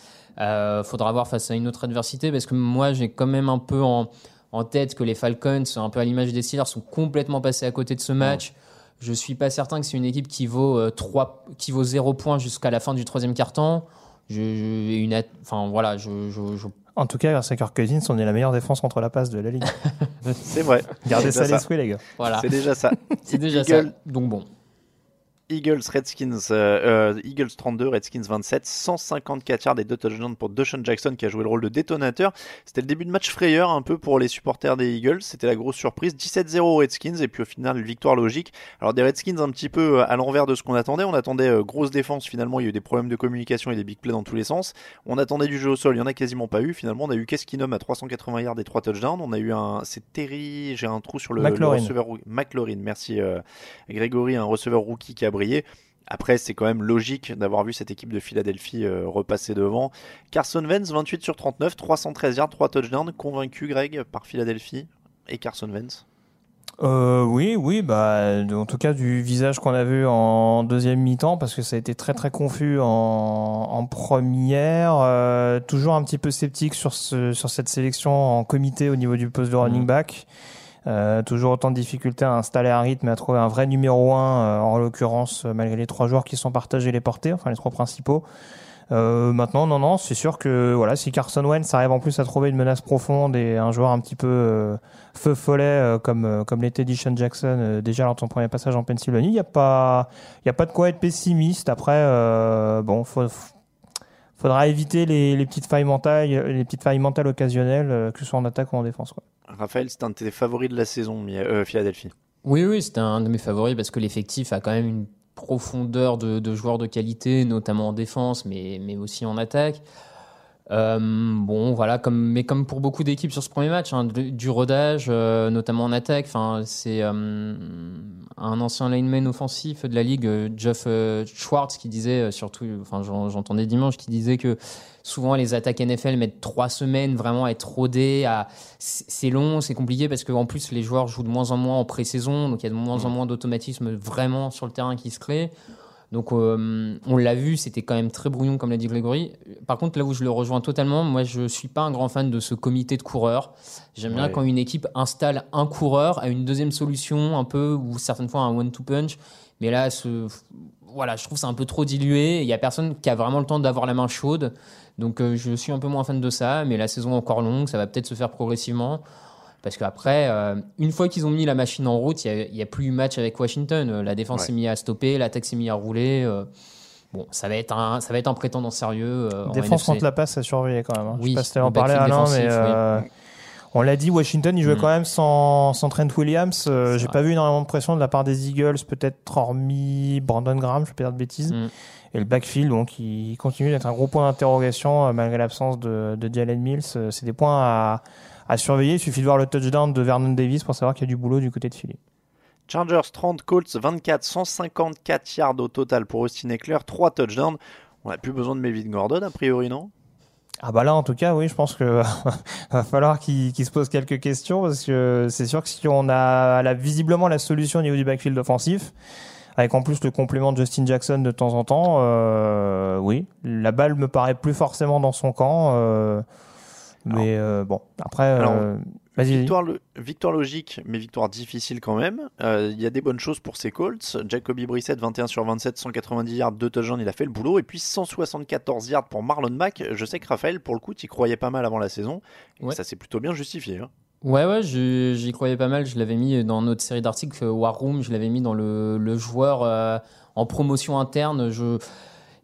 Euh, faudra voir face à une autre adversité, parce que moi, j'ai quand même un peu en, en tête que les Falcons, un peu à l'image des Steelers, sont complètement passés à côté de ce match. Ouais. Je suis pas certain que c'est une équipe qui vaut, euh, trois, qui vaut zéro points jusqu'à la fin du troisième quart-temps. Je, je, une, enfin, voilà, je... je, je En tout cas, grâce à Kirk Cousins, on est la meilleure défense contre la passe de la ligue. C'est vrai. Gardez c'est ça à l'esprit, les gars. Voilà. C'est déjà ça. C'est déjà Eagle. Ça. Donc bon. Eagles, Redskins, euh, Eagles trente-deux, Redskins vingt-sept, cent cinquante-quatre yards et deux touchdowns pour Deshaun Jackson qui a joué le rôle de détonateur. C'était le début de match frayeur un peu pour les supporters des Eagles, c'était la grosse surprise, dix-sept zéro aux Redskins et puis au final une victoire logique. Alors des Redskins un petit peu à l'envers de ce qu'on attendait, on attendait euh, grosse défense, finalement il y a eu des problèmes de communication et des big plays dans tous les sens, on attendait du jeu au sol, il n'y en a quasiment pas eu, finalement on a eu Keskinum à trois cent quatre-vingts yards et trois touchdowns, on a eu un, c'est Terry, j'ai un trou sur le, le receveur, McLaurin, merci euh, Grégory, un receveur rookie qui a brillé. Après, c'est quand même logique d'avoir vu cette équipe de Philadelphie euh, repasser devant. Carson Wentz, vingt-huit sur trente-neuf, trois cent treize yards, trois touchdowns. Convaincu, Greg, par Philadelphie et Carson Wentz? Euh, oui, oui, bah, en tout cas du visage qu'on a vu en deuxième mi-temps, parce que ça a été très très confus en, en première. Euh, toujours un petit peu sceptique sur, ce, sur cette sélection en comité au niveau du poste de running back. Euh, toujours autant de difficultés à installer un rythme et à trouver un vrai numéro un, euh, en l'occurrence, euh, malgré les trois joueurs qui sont partagés les portées, enfin les trois principaux. Euh, maintenant, non, non, c'est sûr que voilà, si Carson Wentz arrive en plus à trouver une menace profonde et un joueur un petit peu euh, feu follet euh, comme euh, comme l'était Deshaun Jackson euh, déjà lors de son premier passage en Pennsylvanie, il y a pas il y a pas de quoi être pessimiste. Après, euh, bon, faut, faut faudra éviter les, les petites failles mentales, les petites failles mentales occasionnelles, euh, que ce soit en attaque ou en défense, quoi. Raphaël, c'est un de tes favoris de la saison, euh, Philadelphie. Oui, oui, c'est un de mes favoris parce que l'effectif a quand même une profondeur de, de joueurs de qualité, notamment en défense, mais, mais aussi en attaque. Euh, bon, voilà, comme, mais comme pour beaucoup d'équipes sur ce premier match, hein, du, du rodage, euh, notamment en attaque. C'est euh, un ancien lineman offensif de la Ligue, Jeff euh, Schwartz, qui disait, surtout, j'entendais dimanche, qui disait que souvent les attaques N F L mettent trois semaines vraiment à être rodées. À... C'est long, c'est compliqué parce qu'en plus les joueurs jouent de moins en moins en pré-saison, donc il y a de moins en moins d'automatisme vraiment sur le terrain qui se crée. Donc euh, on l'a vu, c'était quand même très brouillon comme l'a dit Grégory. Par contre, là où je le rejoins totalement, moi je suis pas un grand fan de ce comité de coureurs. J'aime ouais. bien quand une équipe installe un coureur à une deuxième solution un peu, ou certaines fois un one-two punch. Mais là, ce... voilà, je trouve c'est un peu trop dilué. Il y a personne qui a vraiment le temps d'avoir la main chaude. Donc euh, je suis un peu moins fan de ça. Mais la saison est encore longue, ça va peut-être se faire progressivement. Parce qu'après, euh, une fois qu'ils ont mis la machine en route, il n'y a, a plus eu match avec Washington. La défense ouais. s'est mise à stopper, l'attaque s'est mise à rouler. Euh, bon, ça va, être un, ça va être un prétendant sérieux. Euh, défense contre la passe, à surveiller quand même. Hein. Oui, je ne sais pas si tu en parlais Alain, mais euh, oui. on l'a dit, Washington, il jouait mmh. quand même sans, sans Trent Williams. Euh, je n'ai pas vu énormément de pression de la part des Eagles, peut-être hormis Brandon Graham, je ne vais pas dire de bêtises. Mmh. Et le backfield, donc, il continue d'être un gros point d'interrogation, euh, malgré l'absence de, de Jalen Mills. Euh, c'est des points à... à surveiller, il suffit de voir le touchdown de Vernon Davis pour savoir qu'il y a du boulot du côté de Philly. Chargers trente, Colts vingt-quatre, cent cinquante-quatre yards au total pour Austin Eckler, trois touchdowns. On n'a plus besoin de Melvin Gordon a priori, non ? Ah bah là en tout cas oui, je pense que va falloir qu'il, qu'il se pose quelques questions parce que c'est sûr que si on a là, visiblement la solution au niveau du backfield offensif, avec en plus le complément de Justin Jackson de temps en temps, euh, oui, la balle me paraît plus forcément dans son camp. Euh, Mais alors, euh, bon, après, alors, euh, vas-y. Victoire, le, victoire logique, mais victoire difficile quand même. Il euh, y a des bonnes choses pour ces Colts. Jacoby Brissett, vingt et un sur vingt-sept, cent quatre-vingt-dix yards, deux touchdowns, il a fait le boulot. Et puis cent soixante-quatorze yards pour Marlon Mack. Je sais que Raphaël, pour le coup, t'y croyais pas mal avant la saison. Et ouais. ça s'est plutôt bien justifié. Hein. Ouais, ouais, je, j'y croyais pas mal. Je l'avais mis dans notre série d'articles War Room. Je l'avais mis dans le, le joueur euh, en promotion interne. Je...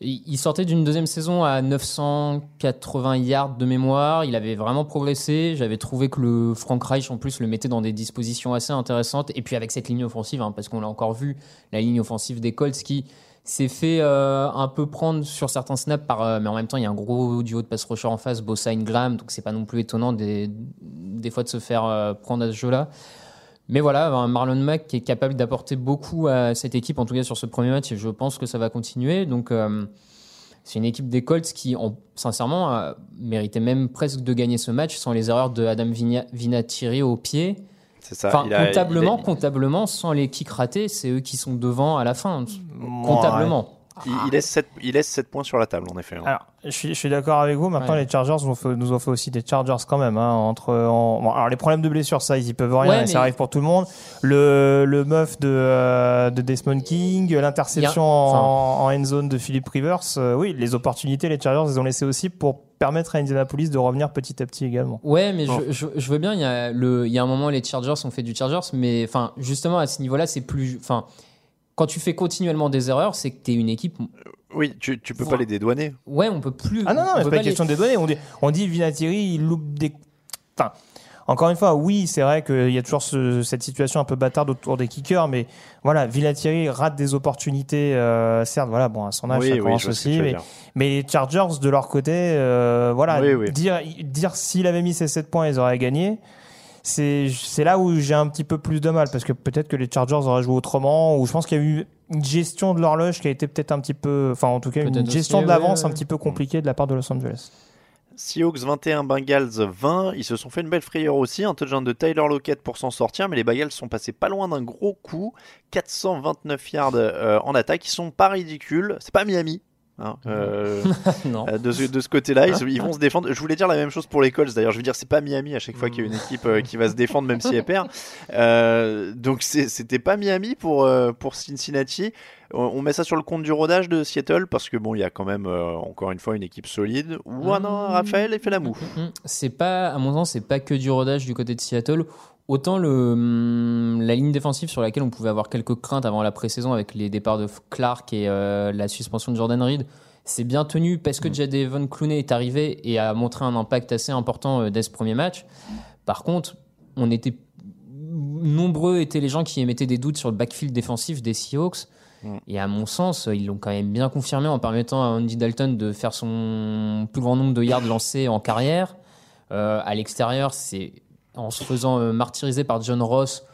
Il sortait d'une deuxième saison à neuf cent quatre-vingts yards de mémoire. Il avait vraiment progressé. J'avais trouvé que le Frank Reich, en plus, le mettait dans des dispositions assez intéressantes. Et puis avec cette ligne offensive, hein, parce qu'on l'a encore vu, la ligne offensive des Colts qui s'est fait euh, un peu prendre sur certains snaps. Par, euh, mais en même temps, il y a un gros duo de pass rusher en face, Bosa et Graham. Donc, c'est pas non plus étonnant des, des fois de se faire euh, prendre à ce jeu-là. Mais voilà, Marlon Mack qui est capable d'apporter beaucoup à cette équipe, en tout cas sur ce premier match, et je pense que ça va continuer. Donc, euh, c'est une équipe des Colts qui, en, sincèrement, euh, méritait même presque de gagner ce match sans les erreurs de Adam Vinatieri Vinatieri au pied. C'est ça. Enfin, il a, comptablement, il a... comptablement, sans les kicks ratés, c'est eux qui sont devant à la fin. Bon, comptablement. Ouais. Il, il, laisse sept, il laisse sept points sur la table, en effet. Hein. Alors, je suis, je suis d'accord avec vous. Maintenant, ouais. les Chargers nous ont, fait, nous ont fait aussi des Chargers quand même. Hein, entre, en, bon, alors, les problèmes de blessure, ça, ils y peuvent rien. Ouais, ça arrive pour tout le monde. Le, le meuf de, euh, de Desmond King, l'interception yeah. enfin, en, en end zone de Philip Rivers. Euh, oui, les opportunités, les Chargers, ils ont laissé aussi pour permettre à Indianapolis de revenir petit à petit également. Ouais, mais bon. je, je, je veux bien. Il y a le, il y a un moment, les Chargers ont fait du Chargers, mais enfin, justement, à ce niveau-là, c'est plus, enfin. quand tu fais continuellement des erreurs, c'est que t'es une équipe. Oui, tu, tu peux ouais. pas les dédouaner. Ouais, on peut plus. Ah non, non, c'est pas, pas une question les... de dédouaner. On dit, on dit Vinatieri, il loupe des. Enfin, encore une fois, oui, c'est vrai qu'il y a toujours ce, cette situation un peu bâtarde autour des kickers, mais voilà, Vinatieri rate des opportunités, euh, certes, voilà, bon, à son âge, oui, ça commence oui, aussi, mais, mais les Chargers, de leur côté, euh, voilà, oui, oui. dire, dire s'il avait mis ses sept points, ils auraient gagné. C'est, c'est là où j'ai un petit peu plus de mal, parce que peut-être que les Chargers auraient joué autrement, ou je pense qu'il y a eu une gestion de l'horloge qui a été peut-être un petit peu, enfin, en tout cas, peut-être une gestion aussi, de l'avance ouais, ouais. un petit peu compliquée de la part de Los Angeles. Seahawks vingt et un, Bengals vingt, ils se sont fait une belle frayeur aussi, un touchdown de Tyler Lockett pour s'en sortir, mais les Bengals sont passés pas loin d'un gros coup, quatre cent vingt-neuf yards euh, en attaque, ils sont pas ridicules, c'est pas Miami. Hein, euh, non. De, ce, de ce côté-là, ils, ils vont se défendre. Je voulais dire la même chose pour les Colts. D'ailleurs, je veux dire, c'est pas Miami à chaque fois qu'il y a une équipe euh, qui va se défendre, même si elle perd. Euh, donc, c'est, c'était pas Miami pour euh, pour Cincinnati. On, on met ça sur le compte du rodage de Seattle parce que bon, il y a quand même euh, encore une fois une équipe solide. Ou ah non, Raphaël, il fait la mouffe. C'est pas, à mon sens, c'est pas que du rodage du côté de Seattle. Autant le, la ligne défensive sur laquelle on pouvait avoir quelques craintes avant la pré-saison avec les départs de Clark et euh, la suspension de Jordan Reed, c'est bien tenu parce que Jadavion Clowney est arrivé et a montré un impact assez important dès ce premier match. Par contre, on était nombreux étaient les gens qui émettaient des doutes sur le backfield défensif des Seahawks. Et à mon sens, ils l'ont quand même bien confirmé en permettant à Andy Dalton de faire son plus grand nombre de yards lancés en carrière. Euh, à l'extérieur, c'est... en se faisant euh, martyriser par John Ross,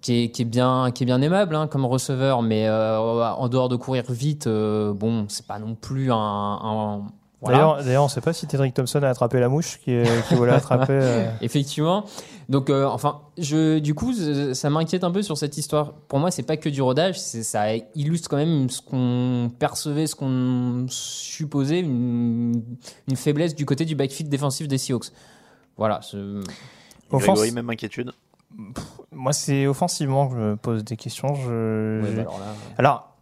qui est, qui est, bien, qui est bien aimable hein, comme receveur, mais euh, en dehors de courir vite, euh, bon, c'est pas non plus un... un voilà. D'ailleurs, d'ailleurs, on ne sait pas si Tedrick Thompson a attrapé la mouche qui, qui voulait attraper... Euh... Effectivement. Donc, euh, enfin, je, du coup, ça m'inquiète un peu sur cette histoire. Pour moi, ce n'est pas que du rodage, c'est, ça illustre quand même ce qu'on percevait, ce qu'on supposait, une, une faiblesse du côté du backfield défensif des Seahawks. Voilà, c'est... Offense... Grégory, même inquiétude. Pff, moi, c'est offensivement que je me pose des questions. Je... Ouais, bah alors, là, ouais. alors...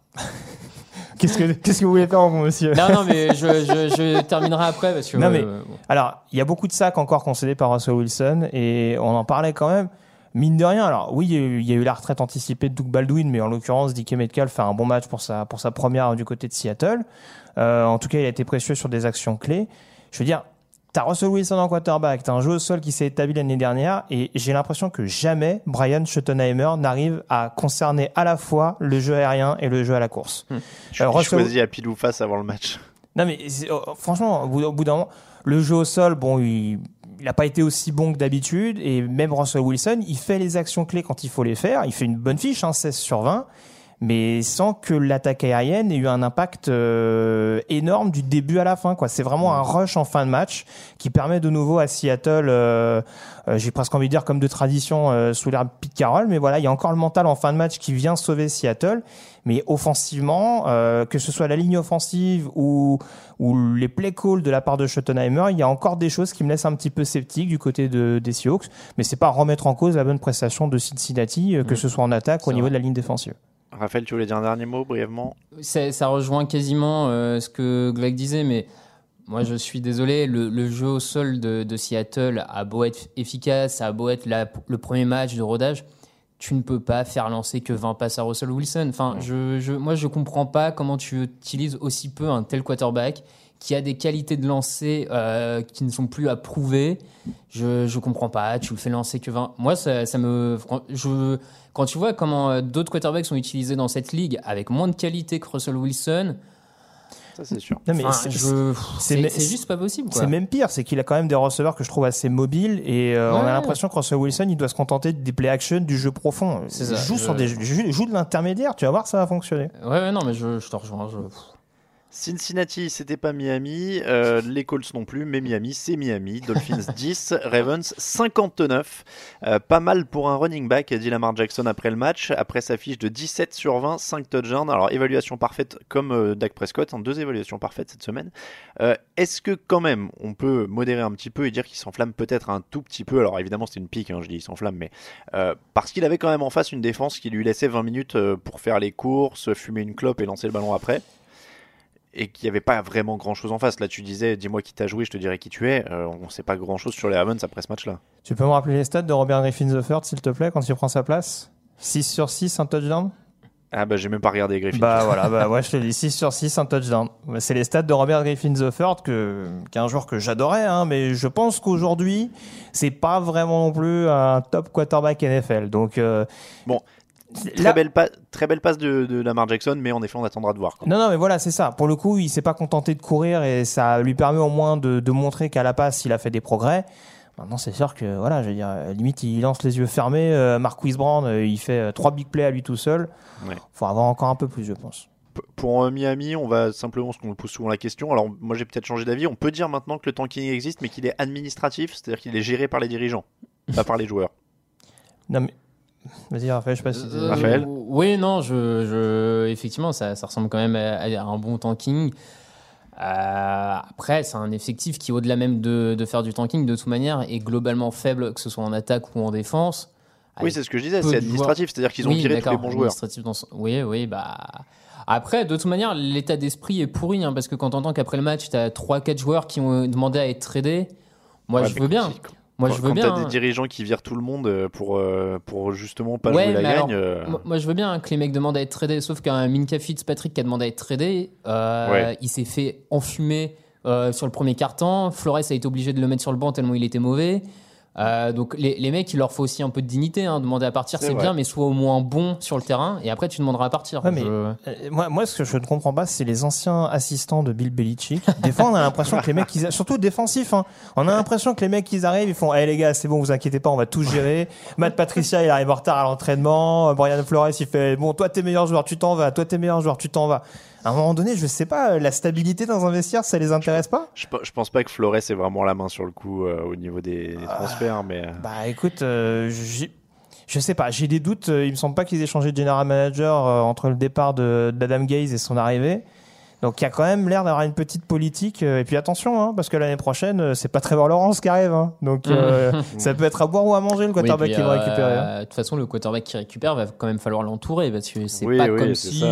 qu'est-ce, que, qu'est-ce que vous voulez faire, mon monsieur ? Non, non, mais je, je, je terminerai après. Parce que, non, euh, mais... euh, bon. Alors, il y a beaucoup de sacs encore concédés par Russell Wilson et on en parlait quand même. Mine de rien, alors oui, il y a eu, il y a eu la retraite anticipée de Doug Baldwin, mais en l'occurrence, Dikembe Metcalf fait un bon match pour sa, pour sa première du côté de Seattle. Euh, en tout cas, il a été précieux sur des actions clés. Je veux dire... T'as Russell Wilson en quarterback, t'as un jeu au sol qui s'est établi l'année dernière et j'ai l'impression que jamais Brian Schottenheimer n'arrive à concerner à la fois le jeu aérien et le jeu à la course. Hum, je euh, Russell... choisis à pile ou face avant le match. Non mais euh, franchement, au bout, au bout d'un moment, le jeu au sol, bon, il n'a pas été aussi bon que d'habitude et même Russell Wilson, il fait les actions clés quand il faut les faire, il fait une bonne fiche, hein, seize sur vingt. Mais sans que l'attaque aérienne ait eu un impact euh, énorme du début à la fin, quoi. C'est vraiment un rush en fin de match qui permet de nouveau à Seattle, euh, euh, j'ai presque envie de dire comme de tradition euh, sous l'ère Pete Carroll, mais voilà, il y a encore le mental en fin de match qui vient sauver Seattle. Mais offensivement, euh, que ce soit la ligne offensive ou, ou les play calls de la part de Schottenheimer, il y a encore des choses qui me laissent un petit peu sceptique du côté de, des Seahawks. Mais c'est pas remettre en cause la bonne prestation de Cincinnati, euh, que mmh. ce soit en attaque c'est ou au niveau vrai. de la ligne défensive. Raphaël, tu voulais dire un dernier mot, brièvement ? Ça, ça rejoint quasiment euh, ce que Greg disait, mais moi, je suis désolé, le, le jeu au sol de, de Seattle a beau être efficace, a beau être la, le premier match de rodage, tu ne peux pas faire lancer que vingt passes à Russell Wilson. Enfin, je, je, moi, je ne comprends pas comment tu utilises aussi peu un tel quarterback qui a des qualités de lancer euh, qui ne sont plus à prouver. Je ne comprends pas, tu le fais lancer que vingt... Moi, ça, ça me... Je... Quand tu vois comment d'autres quarterbacks sont utilisés dans cette ligue avec moins de qualité que Russell Wilson, ça c'est sûr. Non, mais enfin, c'est, je... c'est, c'est, c'est juste pas possible, quoi. C'est même pire, c'est qu'il a quand même des receveurs que je trouve assez mobiles et euh, ouais, on a l'impression que Russell Wilson il doit se contenter des play action, du jeu profond. C'est il ça, joue je... sur des joue, joue de l'intermédiaire, tu vas voir ça va fonctionner. Ouais, ouais non mais je, je te rejoins. Je... Cincinnati, c'était pas Miami, euh, les Colts non plus, mais Miami, c'est Miami. Dolphins dix, Ravens cinquante-neuf. Euh, pas mal pour un running back, dit Lamar Jackson après le match. Après sa fiche de dix-sept sur vingt, cinq touchdowns. Alors, évaluation parfaite comme euh, Dak Prescott, hein, deux évaluations parfaites cette semaine. Euh, est-ce que quand même, on peut modérer un petit peu et dire qu'il s'enflamme peut-être un tout petit peu ? Alors évidemment, c'était une pique, hein, je dis il s'enflamme, mais euh, parce qu'il avait quand même en face une défense qui lui laissait vingt minutes euh, pour faire les courses, fumer une clope et lancer le ballon après. Et qu'il n'y avait pas vraiment grand-chose en face. Là, tu disais, dis-moi qui t'a joué, je te dirai qui tu es. Euh, on ne sait pas grand-chose sur les Ravens après ce match-là. Tu peux me rappeler les stats de Robert Griffin the third, s'il te plaît, quand il prend sa place ? six sur six, un touchdown ? Ah bah j'ai même pas regardé Griffin. Bah voilà, bah moi je te dis six sur six, un touchdown. C'est les stats de Robert Griffin the third, que, qui est un joueur que j'adorais, hein, mais je pense qu'aujourd'hui, c'est pas vraiment non plus un top quarterback N F L. Donc, euh, bon, très, là, belle pa- très belle passe de, de Lamar Jackson, mais en effet, on attendra de voir. Quoi. Non, non, mais voilà, c'est ça. Pour le coup, il s'est pas contenté de courir et ça lui permet au moins de, de montrer qu'à la passe, il a fait des progrès. Maintenant, c'est sûr que, voilà, je veux dire, limite, il lance les yeux fermés. Euh, Marquise Brown, euh, il fait trois big plays à lui tout seul. Il ouais. faut avoir encore un peu plus, je pense. P- pour euh, Miami, on va simplement, parce qu'on nous pose souvent la question, alors moi j'ai peut-être changé d'avis, on peut dire maintenant que le tanking existe, mais qu'il est administratif, c'est-à-dire qu'il est géré par les dirigeants, pas par les joueurs. Non, mais. Vas-y, Raphaël, je passe. Euh, Raphaël. Oui, non, je, je... effectivement, ça, ça ressemble quand même à, à un bon tanking. Euh, après, c'est un effectif qui, au-delà même de, de faire du tanking, de toute manière, est globalement faible, que ce soit en attaque ou en défense. Oui, c'est ce que je disais, c'est administratif, c'est-à-dire qu'ils ont oui, viré tous les bons joueurs. Dans ce... Oui, oui, bah. Après, de toute manière, l'état d'esprit est pourri, hein, parce que quand t'entends qu'après le match, t'as trois quatre joueurs qui ont demandé à être tradés, moi ouais, je veux bien. Quand, moi, quand, je veux quand bien. T'as hein. des dirigeants qui virent tout le monde pour, euh, pour justement pas ouais, jouer la gagne. Alors, euh... moi, moi je veux bien hein, que les mecs demandent à être tradés, sauf qu'un Minka Fitzpatrick qui a demandé à être tradé, euh, ouais. il s'est fait enfumer euh, sur le premier quart-temps. Flores a été obligé de le mettre sur le banc tellement il était mauvais. Euh, donc les, les mecs il leur faut aussi un peu de dignité hein. Demander à partir c'est, c'est bien, mais sois au moins bon sur le terrain et après tu demanderas à partir. ouais, mais je... euh, moi, moi ce que je ne comprends pas, c'est les anciens assistants de Bill Belichick. Des fois on a l'impression que les mecs ils... surtout défensifs hein. On a l'impression que les mecs ils arrivent, ils font hey, les gars c'est bon, vous inquiétez pas, on va tout gérer. Matt Patricia il arrive en retard à l'entraînement, Brian Flores il fait bon toi t'es meilleur joueur tu t'en vas, toi t'es meilleur joueur tu t'en vas. À un moment donné, je sais pas, la stabilité dans un vestiaire, ça les intéresse pas ? Je, je pense pas que Flores ait vraiment la main sur le coup euh, au niveau des, des transferts, euh, mais. Euh... Bah écoute, euh, j'ai, je sais pas, j'ai des doutes. Il me semble pas qu'ils aient changé de general manager euh, entre le départ de, d'Adam Gaze et son arrivée. Donc il y a quand même l'air d'avoir une petite politique. Et puis attention, hein, parce que l'année prochaine, c'est pas Trevor Lawrence qui arrive. Hein. Donc euh, ça peut être à boire ou à manger le quarterback oui, qu'ils vont euh, récupérer. De toute façon, le quarterback qui récupère va quand même falloir l'entourer parce que c'est oui, pas oui, comme c'est si.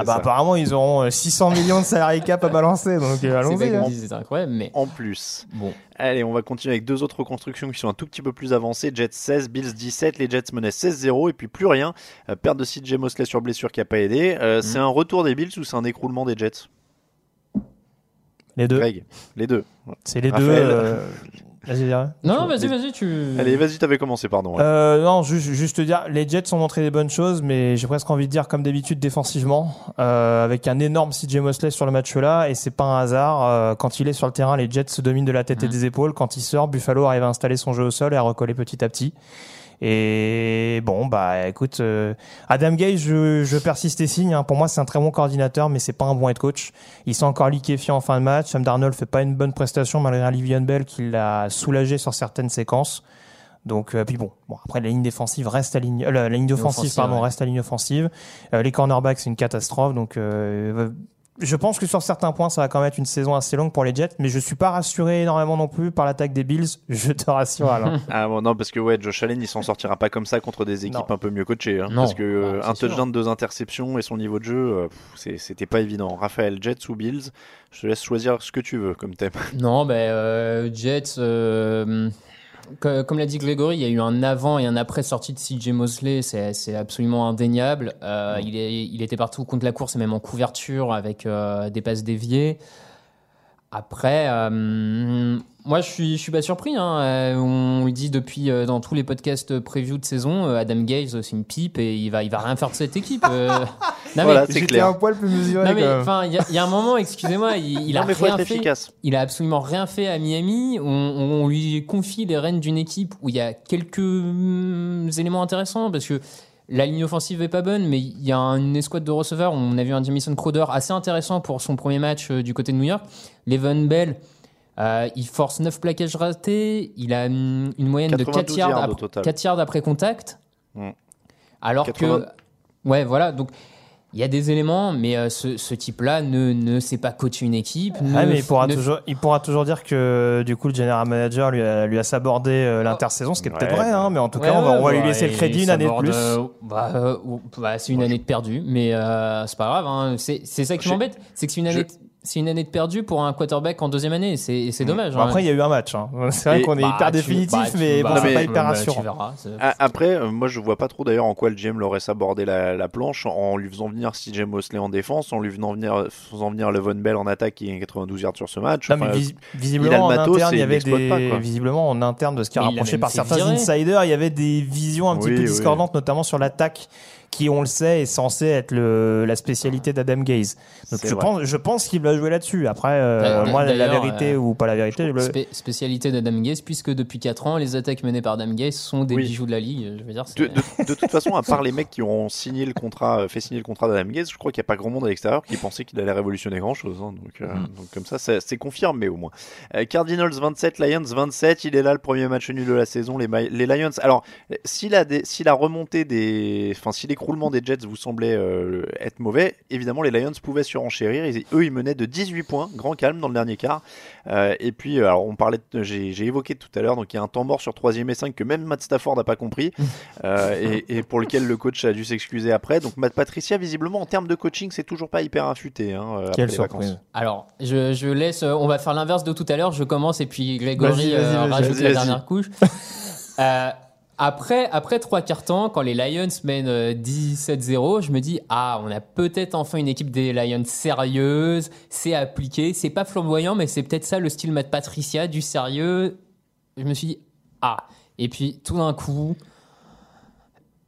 Ah bah ça. Apparemment ils auront six cents millions de salariés cap à balancer, donc euh, allons-y hein. C'est incroyable, mais en plus bon. Allez, on va continuer avec deux autres reconstructions qui sont un tout petit peu plus avancées. Jets seize, Bills dix-sept, les Jets menaient seize zéro et puis plus rien, euh, perte de C J Mosley sur blessure qui n'a pas aidé. euh, mm. C'est un retour des Bills ou c'est un écroulement des Jets? Les deux. Greg, les deux. C'est les Raphaël. deux euh... Vas-y, vas-y. Non, vas-y, vas-y, tu... Allez, vas-y, t'avais commencé, pardon. Ouais. Euh, non, juste, juste te dire, les Jets ont montré des bonnes choses, mais j'ai presque envie de dire, comme d'habitude, défensivement, euh, avec un énorme C J Mosley sur le match-là, et c'est pas un hasard. Euh, quand il est sur le terrain, les Jets se dominent de la tête mmh. et des épaules. Quand il sort, Buffalo arrive à installer son jeu au sol et à recoller petit à petit. Et bon, bah écoute, euh, Adam Gay, je, je persiste et signe. Hein. Pour moi, c'est un très bon coordinateur, mais c'est pas un bon head coach. Il s'est encore liquéfié en fin de match. Sam Darnold fait pas une bonne prestation malgré Le'Veon Bell qui l'a soulagé sur certaines séquences. Donc, euh, puis bon, bon, après la ligne défensive reste à ligne, euh, la, la ligne offensive, offensive pardon, ouais. reste à ligne offensive. Euh, les cornerbacks, c'est une catastrophe. Donc, euh, je pense que sur certains points, ça va quand même être une saison assez longue pour les Jets, mais je suis pas rassuré énormément non plus par l'attaque des Bills. Je te rassure, Alain. Ah bon, non, parce que ouais, Josh Allen, il s'en sortira pas comme ça contre des équipes non. un peu mieux coachées, hein, parce que euh, un touchdown, deux interceptions et son niveau de jeu, euh, pff, c'est, c'était pas évident. Raphaël, Jets ou Bills, je te laisse choisir ce que tu veux comme thème. Non, ben bah, euh, Jets. Euh... Comme l'a dit Grégory, il y a eu un avant et un après sortie de C J Mosley, c'est, c'est absolument indéniable. Euh, il, est, il était partout contre la course et même en couverture avec euh, des passes déviées. Après, euh, moi je suis, je suis pas surpris. Hein. On le dit depuis euh, dans tous les podcasts preview de saison, euh, Adam Gaze c'est une pipe et il va, il va rien faire de cette équipe. Euh... Non, voilà, mais, c'est clair. Un poil plus mesuré. Il y, y a un moment, excusez-moi, il, il non, a rien fait. Efficace. Il a absolument rien fait à Miami. On, on, on lui confie les rênes d'une équipe où il y a quelques mm, éléments intéressants parce que la ligne offensive est pas bonne, mais il y a une escouade de receveurs. On a vu un Jamison Crowder assez intéressant pour son premier match euh, du côté de New York. Le'Veon Bell, euh, il force neuf plaquages ratés. Il a mm, une moyenne de quatre yards, yards après, quatre yards après contact. Mmh. Alors quatre-vingts... que, ouais, voilà, donc. Il y a des éléments, mais euh, ce, ce type-là ne, ne sait pas coacher une équipe. Ah, mais il pourra, ne... toujours, il pourra toujours dire que du coup, le general manager lui a, lui a sabordé euh, l'intersaison, ce qui est ouais, peut-être vrai, hein, mais en tout ouais, cas, ouais, on va, on va ouais, lui laisser le crédit une année de plus. Euh, bah, euh, bah, c'est une ouais. année de perdu, mais euh, c'est pas grave. Hein. C'est, c'est ça qui je, m'embête, c'est que c'est une année... Je... De... c'est une année de perdu pour un quarterback en deuxième année. C'est, c'est dommage. Bon, hein. Après, il y a eu un match. Hein. C'est vrai et qu'on est bah, hyper définitif, bah, mais bah, bon, c'est mais, pas hyper bah, rassurant. Verras, c'est... Après, euh, moi, je vois pas trop d'ailleurs en quoi le G M l'aurait sabordé la, la planche en lui faisant venir C J Mosley en défense, en lui faisant venir, faisant venir Levon Bell en attaque qui est quatre-vingt-douze yards sur ce match. Non, enfin, mais vis- visiblement, matos, en interne, il y avait des... pas, visiblement, en interne, de ce qui a rapproché par certains viré. insiders, il y avait des visions un petit oui, peu discordantes, oui. notamment sur l'attaque, qui, on le sait, est censé être le, la spécialité d'Adam Gaze. Donc je pense, je pense qu'il va jouer là-dessus. Après, euh, moi, la vérité euh, ou pas la vérité... Je le... Spécialité d'Adam Gaze, puisque depuis quatre ans, les attaques menées par Adam Gaze sont des oui. bijoux de la Ligue. Je veux dire, c'est... De, de, de toute façon, à part les mecs qui ont signé le contrat, fait signer le contrat d'Adam Gaze, je crois qu'il n'y a pas grand monde à l'extérieur qui pensait qu'il allait révolutionner grand-chose. Hein. Donc, euh, mm. donc comme ça, c'est, c'est confirmé au moins. Euh, Cardinals vingt-sept, Lions vingt-sept. Il est là, le premier match nul de la saison. Les, les Lions... Alors, si la, des, si la remontée des... Enfin, si les l'écroulement des Jets vous semblait euh, être mauvais, évidemment les Lions pouvaient surenchérir. Ils, eux ils menaient de dix-huit points, grand calme dans le dernier quart, euh, et puis alors on parlait de, j'ai, j'ai évoqué tout à l'heure, donc il y a un temps mort sur troisième et cinq que même Matt Stafford n'a pas compris, euh, et, et pour lequel le coach a dû s'excuser après. Donc Matt Patricia, visiblement en termes de coaching, c'est toujours pas hyper affûté, hein, après les vacances. Alors je, je laisse, on va faire l'inverse de tout à l'heure, je commence et puis Grégory vas-y, vas-y, euh, vas-y, rajoute vas-y, la vas-y. dernière couche. euh, Après, après trois quarts temps, quand les Lions mènent dix-sept zéro, je me dis « Ah, on a peut-être enfin une équipe des Lions sérieuse, c'est appliqué, c'est pas flamboyant, mais c'est peut-être ça le style Matt Patricia, du sérieux. » Je me suis dit « Ah !» Et puis tout d'un coup,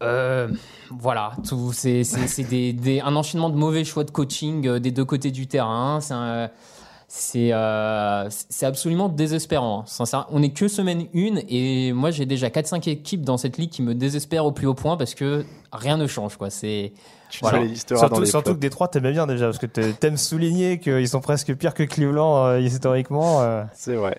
euh, voilà, tout, c'est, c'est, c'est des, des, un enchaînement de mauvais choix de coaching euh, des deux côtés du terrain. C'est un... C'est, euh, c'est absolument désespérant. Sincère, on n'est que semaine une et moi j'ai déjà quatre cinq équipes dans cette ligue qui me désespèrent au plus haut point parce que rien ne change, quoi. C'est... Voilà. Surtout, surtout que Détroit t'aimais bien déjà parce que t'aimes souligner qu'ils sont presque pires que Cleveland euh, historiquement. Euh... C'est vrai.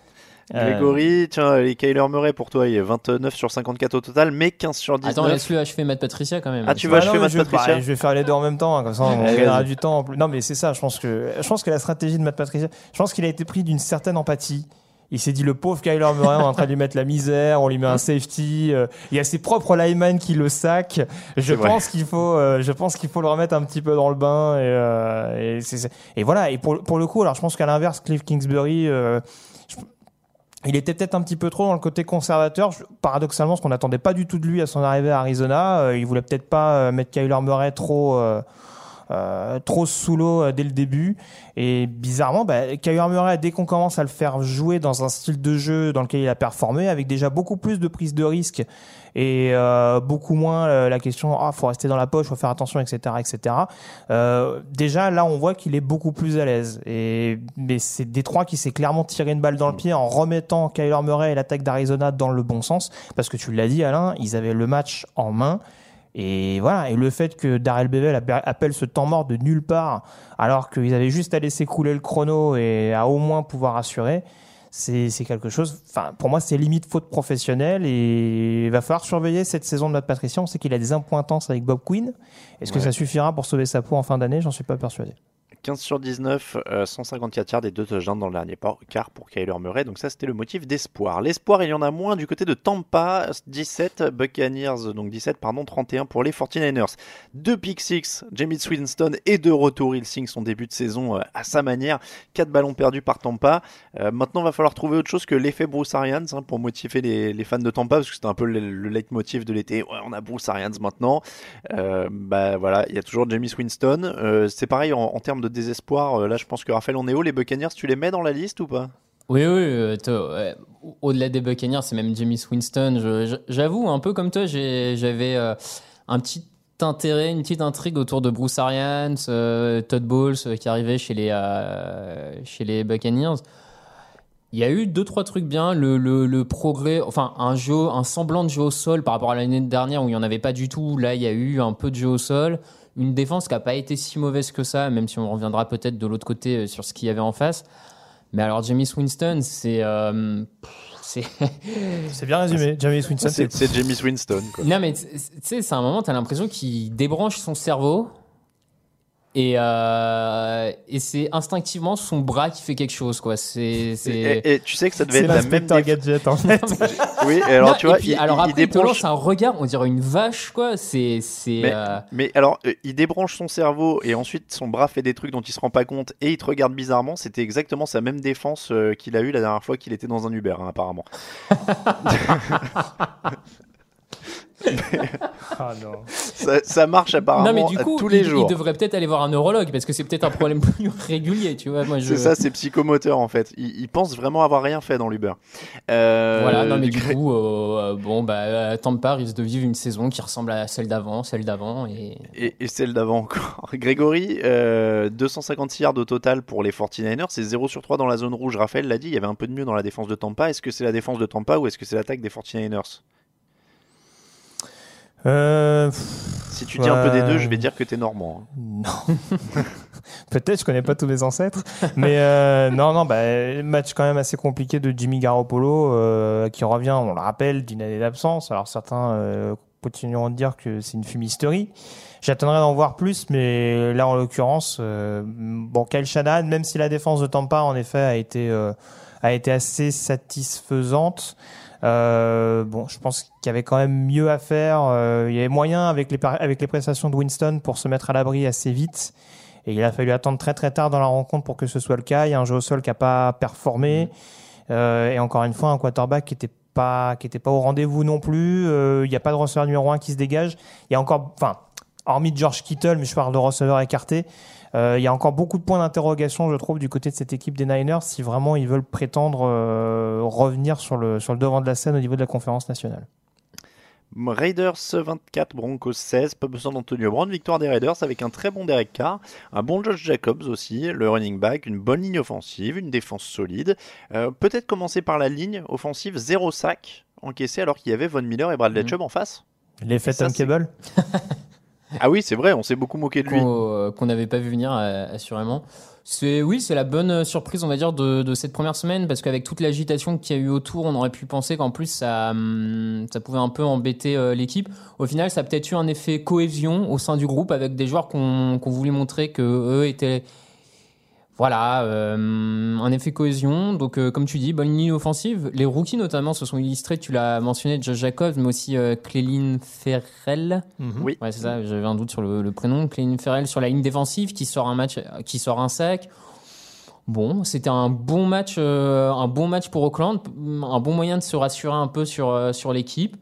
Grégory, euh... tiens, les Kyler Murray pour toi, il est vingt-neuf sur cinquante-quatre au total, mais quinze sur dix-neuf. Attends, laisse-le achever Matt Patricia quand même. Ah, tu vas achever Matt Patricia? Je vais faire les deux en même temps, hein, comme ça on gagnera du temps. Non, mais c'est ça, je pense que, je pense que la stratégie de Matt Patricia, je pense qu'il a été pris d'une certaine empathie. Il s'est dit, le pauvre Kyler Murray, on est en train de lui mettre la misère, on lui met un safety, euh, il y a ses propres linemen qui le sac. Je pense qu'il faut, euh, je pense qu'il faut le remettre un petit peu dans le bain. Et, euh, et, c'est, c'est... et voilà, et pour, pour le coup, alors je pense qu'à l'inverse, Cliff Kingsbury, euh, je... il était peut-être un petit peu trop dans le côté conservateur, paradoxalement, ce qu'on n'attendait pas du tout de lui à son arrivée à Arizona. Euh, il voulait peut-être pas euh, mettre Kyler Murray trop, euh, euh, trop sous l'eau euh, dès le début. Et bizarrement, bah, Kyler Murray, dès qu'on commence à le faire jouer dans un style de jeu dans lequel il a performé, avec déjà beaucoup plus de prise de risque et euh, beaucoup moins euh, la question ah oh, faut rester dans la poche, faut faire attention, etc., etc., euh, déjà là on voit qu'il est beaucoup plus à l'aise. Et mais c'est Détroit qui s'est clairement tiré une balle dans le pied en remettant Kyler Murray et l'attaque d'Arizona dans le bon sens, parce que tu l'as dit Alain, ils avaient le match en main. Et voilà, et le fait que Darrell Bevel appelle ce temps mort de nulle part alors qu'ils avaient juste à laisser couler le chrono et à au moins pouvoir assurer, C'est, c'est quelque chose, enfin, pour moi, c'est limite faute professionnelle, et il va falloir surveiller cette saison de Matt Patricia. On sait qu'il a des impointances avec Bob Quinn. Est-ce ouais. que ça suffira pour sauver sa peau en fin d'année? J'en suis pas persuadé. quinze sur dix-neuf, euh, cent cinquante-quatre yards et deux touchdowns dans le dernier quart pour Kyler Murray. Donc ça, c'était le motif d'espoir. L'espoir, il y en a moins du côté de Tampa, dix-sept, Buccaneers, donc dix-sept, pardon, trente et un pour les forty-niners. Deux pick six, Jameis Winston et de retour, il signe son début de saison euh, à sa manière. Quatre ballons perdus par Tampa. Euh, maintenant, il va falloir trouver autre chose que l'effet Bruce Arians, hein, pour motiver les, les fans de Tampa, parce que c'était un peu le, le leitmotiv de l'été. Ouais, on a Bruce Arians maintenant. Euh, bah voilà, il y a toujours Jameis Winston. Euh, c'est pareil en, en termes de désespoir, là je pense que Raphaël, on est haut. Les Buccaneers, tu les mets dans la liste ou pas? Oui, oui, euh, au-delà des Buccaneers, c'est même Jameis Winston. Je, je, j'avoue, un peu comme toi, j'ai, j'avais euh, un petit intérêt, une petite intrigue autour de Bruce Arians, euh, Todd Bowles euh, qui arrivait chez les, euh, chez les Buccaneers. Il y a eu deux, trois trucs bien. Le, le, le progrès, enfin, un, jeu, un semblant de jeu au sol par rapport à l'année dernière où il n'y en avait pas du tout. Là, il y a eu un peu de jeu au sol. Une défense qui n'a pas été si mauvaise que ça, même si on reviendra peut-être de l'autre côté sur ce qu'il y avait en face. Mais alors, Jameis Winston, c'est... Euh, c'est... c'est bien résumé. Jameis Winston, c'est... C'est, c'est Jameis Winston, quoi. Non, mais tu sais, c'est un moment, tu as l'impression qu'il débranche son cerveau Et, euh, et c'est instinctivement son bras qui fait quelque chose, quoi. C'est, c'est... Et, et tu sais que ça devait c'est être la même déf... gadget en fait. Non, mais... oui, et alors non, tu vois, puis, il, alors après, il débranche c'est un regard, on dirait une vache, quoi. C'est, c'est. Mais, euh... mais alors, il débranche son cerveau et ensuite son bras fait des trucs dont il se rend pas compte et il te regarde bizarrement. C'était exactement sa même défense euh, qu'il a eu la dernière fois qu'il était dans un Uber, hein, apparemment. Ah non. Ça, ça marche apparemment non, mais du coup, à tous il, les jours. Il devrait peut-être aller voir un neurologue parce que c'est peut-être un problème plus régulier, tu vois. Moi, je... C'est ça, c'est psychomoteur en fait. Il, il pense vraiment avoir rien fait dans l'Uber. Euh... Voilà, non mais du Gré... coup, euh, bon bah, Tampa risque de vivre une saison qui ressemble à celle d'avant, celle d'avant et, et, et celle d'avant encore. Grégory, euh, deux cent cinquante-six yards au total pour les forty-niners, c'est zéro sur trois dans la zone rouge. Raphaël l'a dit, il y avait un peu de mieux dans la défense de Tampa. Est-ce que c'est la défense de Tampa ou est-ce que c'est l'attaque des forty-niners? Euh, si tu dis euh... un peu des deux, je vais dire que t'es normand. Non, peut-être je connais pas tous mes ancêtres, mais euh, non, non, bah match quand même assez compliqué de Jimmy Garoppolo euh, qui revient, on le rappelle, d'une année d'absence. Alors certains euh, continueront de dire que c'est une fumisterie. J'attendrai d'en voir plus, mais là en l'occurrence, euh, bon, Kyle Shanahan, même si la défense de Tampa en effet a été euh, a été assez satisfaisante. Euh, bon, je pense qu'il y avait quand même mieux à faire. Euh, il y avait moyen avec les avec les prestations de Winston pour se mettre à l'abri assez vite. Et il a fallu attendre très très tard dans la rencontre pour que ce soit le cas. Il y a un jeu au sol qui a pas performé. Euh, et encore une fois, un quarterback qui était pas qui était pas au rendez-vous non plus. Euh, il n'y a pas de receveur numéro un qui se dégage. Il y a encore, enfin, hormis George Kittle, mais je parle de receveur écarté. Euh, il y a encore beaucoup de points d'interrogation, je trouve, du côté de cette équipe des Niners, si vraiment ils veulent prétendre euh, revenir sur le, sur le devant de la scène au niveau de la conférence nationale. Raiders vingt-quatre, Broncos seize, pas besoin d'Antonio Brown, victoire des Raiders avec un très bon Derek Carr, un bon Josh Jacobs aussi, le running back, une bonne ligne offensive, une défense solide. Euh, peut-être commencer par la ligne offensive, zéro sac encaissé alors qu'il y avait Von Miller et Bradley mmh. Chubb en face. L'effet Tom Cable. Ah oui, c'est vrai, on s'est beaucoup moqué de lui. Qu'on euh, n'avait pas vu venir, euh, assurément. C'est, oui, c'est la bonne surprise, on va dire, de, de cette première semaine, parce qu'avec toute l'agitation qu'il y a eu autour, on aurait pu penser qu'en plus, ça, ça pouvait un peu embêter euh, l'équipe. Au final, ça a peut-être eu un effet cohésion au sein du groupe, avec des joueurs qu'on, qu'on voulait montrer qu'eux étaient... Voilà, euh, un effet cohésion. Donc, euh, comme tu dis, bonne ligne offensive. Les rookies, notamment, se sont illustrés. Tu l'as mentionné, Josh Jacobs, mais aussi euh, Clelin Ferrell. Mm-hmm. Oui. Ouais, c'est ça, j'avais un doute sur le, le prénom. Clelin Ferrell sur la ligne défensive qui sort un match, qui sort un sac. Bon, c'était un bon match, euh, un bon match pour Oakland. Un bon moyen de se rassurer un peu sur, euh, sur l'équipe.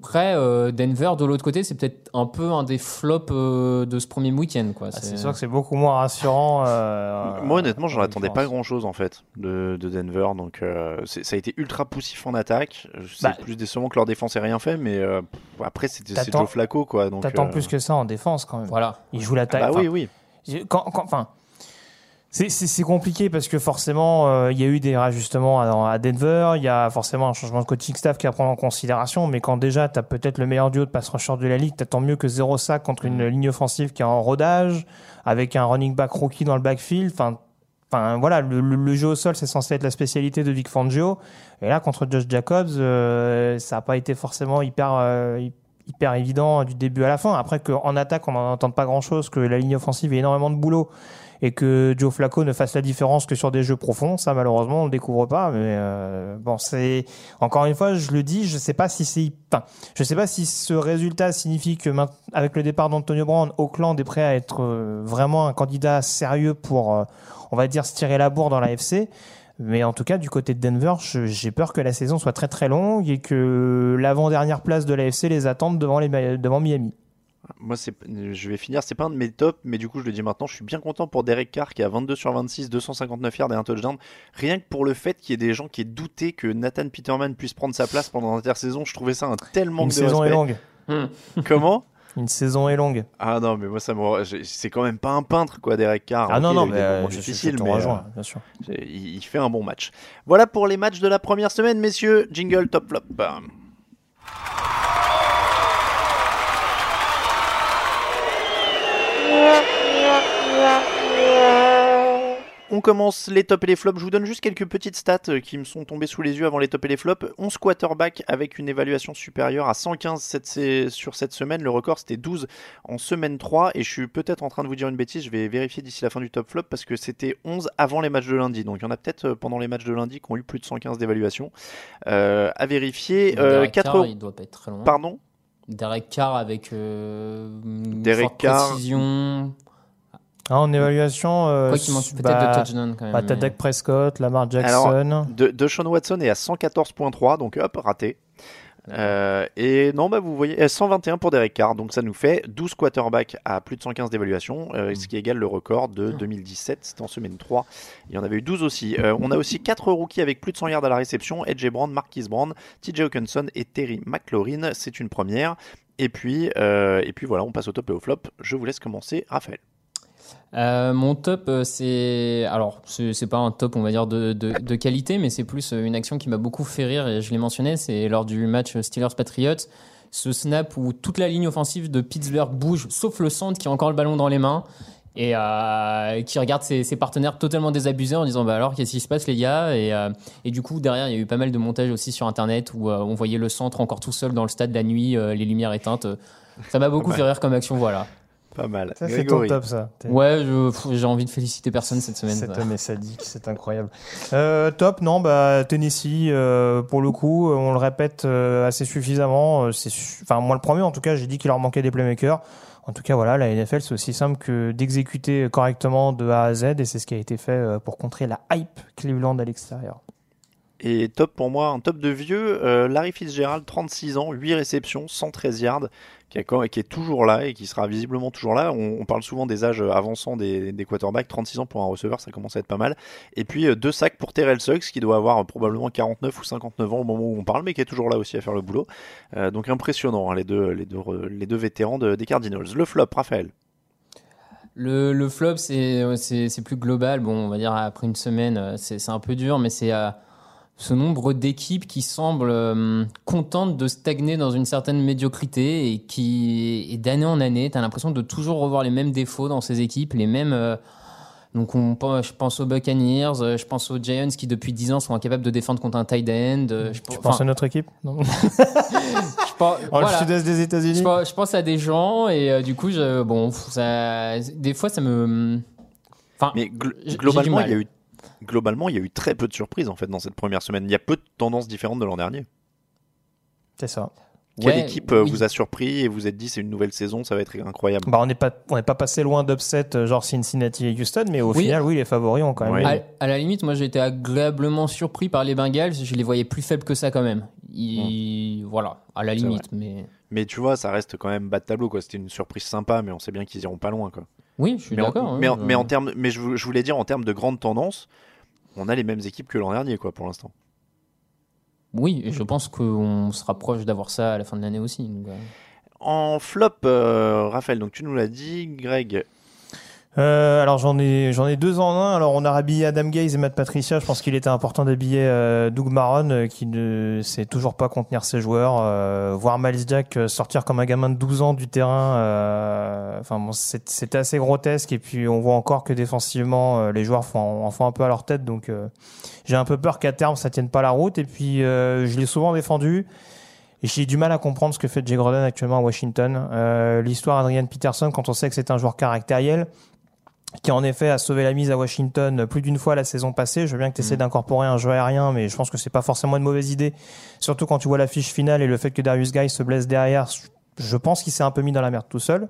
Après, euh, Denver, de l'autre côté, c'est peut-être un peu un des flops euh, de ce premier week-end, quoi. C'est... Ah, c'est sûr que c'est beaucoup moins rassurant. Euh, Moi, honnêtement, j'en attendais pas grand-chose, en fait, de, de Denver. Donc, euh, c'est, ça a été ultra poussif en attaque. C'est bah, plus décevant que leur défense ait rien fait, mais euh, après, c'était, c'est Joe Flacco, quoi. Donc, t'attends euh... plus que ça en défense, quand même. Voilà. Ils jouent l'attaque. Ah bah oui, oui. Quand, quand, enfin... C'est, c'est, c'est compliqué parce que forcément, euh, il y a eu des rajustements à, à Denver, il y a forcément un changement de coaching staff qui à prendre en considération, mais quand déjà tu as peut-être le meilleur duo de pass rusher de la ligue, t'attends mieux que zéro sac contre une ligne offensive qui est en rodage, avec un running back rookie dans le backfield. Enfin, enfin voilà, le, le, le jeu au sol, c'est censé être la spécialité de Vic Fangio. Et là, contre Josh Jacobs, euh, ça n'a pas été forcément hyper... Euh, hyper hyper évident du début à la fin. Après qu'en attaque, on n'en entend pas grand-chose, que la ligne offensive ait énormément de boulot et que Joe Flacco ne fasse la différence que sur des jeux profonds, ça, malheureusement, on le découvre pas. Mais euh, bon, c'est... Encore une fois, je le dis, je sais pas si c'est... Enfin, je sais pas si ce résultat signifie que, avec le départ d'Antonio Brown, Oakland est prêt à être vraiment un candidat sérieux pour, on va dire, se tirer la bourre dans la N F C. Mais en tout cas, du côté de Denver, je, j'ai peur que la saison soit très très longue et que l'avant-dernière place de l'A F C les attende devant, les, devant Miami. Moi, c'est, je vais finir, c'est pas un de mes tops, mais du coup, je le dis maintenant, je suis bien content pour Derek Carr qui a vingt-deux sur vingt-six, deux cent cinquante-neuf yards et un touchdown. Rien que pour le fait qu'il y ait des gens qui aient douté que Nathan Peterman puisse prendre sa place pendant l'intersaison, je trouvais ça un tel manque de respect. Une saison est longue. Mmh. Comment ? Une saison est longue. Ah non, mais moi, ça me... c'est quand même pas un peintre, quoi, Derek Carr. Ah non, non, mais euh, difficile, mais rejoint, bien sûr. Il fait un bon match. Voilà pour les matchs de la première semaine, messieurs. Jingle top flop. On commence les tops et les flops. Je vous donne juste quelques petites stats qui me sont tombées sous les yeux avant les tops et les flops. onze quarterbacks avec une évaluation supérieure à cent quinze cette, sur cette semaine. Le record, c'était douze en semaine trois. Et je suis peut-être en train de vous dire une bêtise. Je vais vérifier d'ici la fin du top flop parce que c'était onze avant les matchs de lundi. Donc il y en a peut-être pendant les matchs de lundi qui ont eu plus de cent quinze d'évaluation. Euh, à vérifier. Euh, quatre... Carr, il doit pas être très loin. Pardon ? Derrick Carr avec euh, une Derrick forte Carr... précision... Ah, en évaluation, euh, quoi qu'il manque peut-être bah, de touchdown quand même. Bah, t'as mais... Dak Prescott, Lamar Jackson. De Deshaun Watson est à cent quatorze virgule trois, donc hop, raté. Euh, et non, bah vous voyez, cent vingt et un pour Derek Carr, donc ça nous fait douze quarterbacks à plus de cent quinze d'évaluation, euh, ce qui égale le record de deux mille dix-sept, c'était en semaine trois, il y en avait eu douze aussi. Euh, on a aussi quatre rookies avec plus de cent yards à la réception, A J Brown, Marquise Brown, T J Hawkinson et Terry McLaurin, c'est une première. Et puis, euh, et puis voilà, on passe au top et au flop, je vous laisse commencer, Raphaël. Euh, mon top, euh, c'est alors c'est, c'est pas un top, on va dire de, de, de qualité, mais c'est plus une action qui m'a beaucoup fait rire et je l'ai mentionné, c'est lors du match Steelers-Patriots, ce snap où toute la ligne offensive de Pittsburgh bouge, sauf le centre qui a encore le ballon dans les mains et euh, qui regarde ses, ses partenaires totalement désabusés en disant bah alors qu'est-ce qui se passe les gars, et, euh, et du coup derrière il y a eu pas mal de montages aussi sur internet où euh, on voyait le centre encore tout seul dans le stade la nuit, euh, les lumières éteintes, ça m'a beaucoup fait rire comme action, voilà. Pas mal. Ça, c'est ton top, ça. T'es... Ouais, je, pff, j'ai envie de féliciter personne cette semaine. Cet homme est sadique, c'est incroyable. Euh, top, non, bah, Tennessee, euh, pour le coup, on le répète euh, assez suffisamment. Euh, c'est su... Enfin, moi, le premier, en tout cas, j'ai dit qu'il leur manquait des playmakers. En tout cas, voilà, la N F L, c'est aussi simple que d'exécuter correctement de A à Z, et c'est ce qui a été fait pour contrer la hype Cleveland à l'extérieur. Et top pour moi, un top de vieux, euh, Larry Fitzgerald, trente-six ans, huit réceptions, cent treize yards, qui, a, qui est toujours là et qui sera visiblement toujours là. On, on parle souvent des âges avançants des, des quarterbacks, trente-six ans pour un receveur, ça commence à être pas mal. Et puis euh, deux sacs pour Terrell Suggs, qui doit avoir euh, probablement quarante-neuf ou cinquante-neuf ans au moment où on parle, mais qui est toujours là aussi à faire le boulot. Euh, donc impressionnant, hein, les, deux, les, deux, les deux vétérans de, des Cardinals. Le flop, Raphaël. Le, le flop, c'est, c'est, c'est plus global. Bon, on va dire après une semaine, c'est, c'est un peu dur, mais c'est... Euh... ce nombre d'équipes qui semblent euh, contentes de stagner dans une certaine médiocrité et qui, et d'année en année, t'as l'impression de toujours revoir les mêmes défauts dans ces équipes, les mêmes... Euh, donc on, je pense aux Buccaneers, je pense aux Giants qui depuis dix ans sont incapables de défendre contre un tight end. Je, tu penses à notre équipe non je pense, en voilà. Le sud-est des États-Unis. Je, je pense à des gens et euh, du coup, je, bon, ça, des fois ça me... Enfin, mais gl- globalement, il y a eu... Globalement, il y a eu très peu de surprises en fait dans cette première semaine. Il y a peu de tendances différentes de l'an dernier. C'est ça. Quelle ouais, équipe oui. vous a surpris et vous êtes dit c'est une nouvelle saison, ça va être incroyable. Bah on n'est pas on n'est pas passé loin d'upset genre Cincinnati et Houston, mais au oui. final oui les favoris ont quand même. Oui. À, à la limite, moi j'ai été agréablement surpris par les Bengals. Je les voyais plus faibles que ça quand même. Ils... Hum. Voilà, à la limite, mais. Mais tu vois, ça reste quand même bas de tableau quoi. C'était une surprise sympa, mais on sait bien qu'ils iront pas loin quoi. Oui, je suis mais d'accord. En, hein, mais, je... mais en termes, mais je, je voulais dire en termes de grande tendance, on a les mêmes équipes que l'an dernier, quoi, pour l'instant. Oui, et je pense qu'on se rapproche d'avoir ça à la fin de l'année aussi. Donc... En flop, euh, Raphaël, donc tu nous l'as dit, Greg. Euh, alors j'en ai j'en ai deux en un. Alors on a habillé Adam Gaze et Matt Patricia. Je pense qu'il était important d'habiller euh, Doug Marrone euh, qui ne sait toujours pas contenir ses joueurs. Euh, voir Miles Jack sortir comme un gamin de douze ans du terrain. Euh, enfin bon, c'est, c'était assez grotesque. Et puis on voit encore que défensivement euh, les joueurs font, en font un peu à leur tête. Donc euh, j'ai un peu peur qu'à terme ça tienne pas la route. Et puis euh, je l'ai souvent défendu. Et j'ai du mal à comprendre ce que fait Jay Gruden actuellement à Washington. Euh, l'histoire d'Adrian Peterson quand on sait que c'est un joueur caractériel. Qui en effet a sauvé la mise à Washington plus d'une fois la saison passée. Je veux bien que tu essaies mmh. d'incorporer un jeu aérien, mais je pense que c'est pas forcément une mauvaise idée. Surtout quand tu vois l'affiche finale et le fait que Darius Guy se blesse derrière, je pense qu'il s'est un peu mis dans la merde tout seul.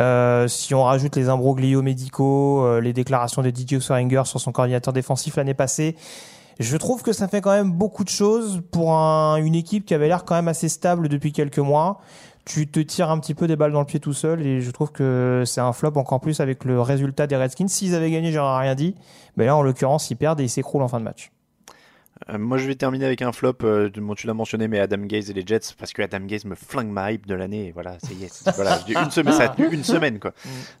Euh, si on rajoute les imbroglios médicaux, euh, les déclarations de D J Swieringer sur son coordinateur défensif l'année passée, je trouve que ça fait quand même beaucoup de choses pour un, une équipe qui avait l'air quand même assez stable depuis quelques mois. Tu te tires un petit peu des balles dans le pied tout seul et je trouve que c'est un flop encore plus avec le résultat des Redskins. S'ils avaient gagné, j'aurais rien dit. Mais là, en l'occurrence, ils perdent et ils s'écroulent en fin de match. Euh, moi, je vais terminer avec un flop. Euh, tu l'as mentionné, mais Adam Gaze et les Jets, parce que Adam Gaze me flingue ma hype de l'année. Et voilà, ça y est. Voilà, je dis une semaine, ça a tenu une semaine, quoi.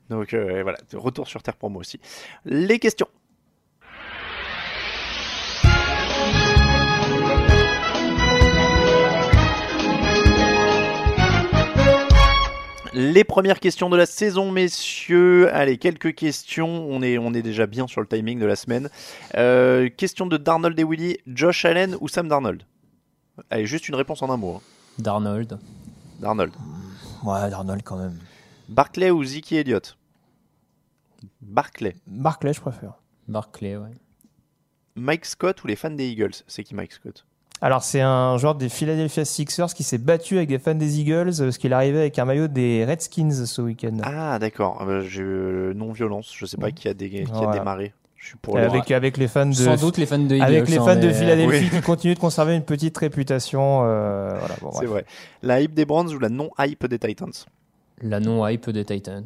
Donc euh, voilà, retour sur terre pour moi aussi. Les questions. Les premières questions de la saison, messieurs. Allez, quelques questions. On est, on est déjà bien sur le timing de la semaine. Euh, question de Darnold et Willy. Josh Allen ou Sam Darnold? Allez, juste une réponse en un mot. Hein. Darnold. Darnold. Ouais, Darnold quand même. Barclay ou Ziki Elliott? Barclay. Barclay, je préfère. Barclay, ouais. Mike Scott ou les fans des Eagles? C'est qui Mike Scott? Alors, c'est un joueur des Philadelphia Sixers qui s'est battu avec des fans des Eagles parce qu'il arrivait avec un maillot des Redskins ce week-end. Ah, d'accord. Euh, j'ai eu non-violence. Je ne sais pas qui a, dé... qui voilà. a démarré. Je suis pour avec, les... avec les fans de... Sans doute les fans de Eagles. Avec les fans est... de Philadelphie oui. qui continuent de conserver une petite réputation. Euh... Voilà, bon, c'est vrai. La hype des Browns ou la non-hype des Titans? La non-hype des Titans.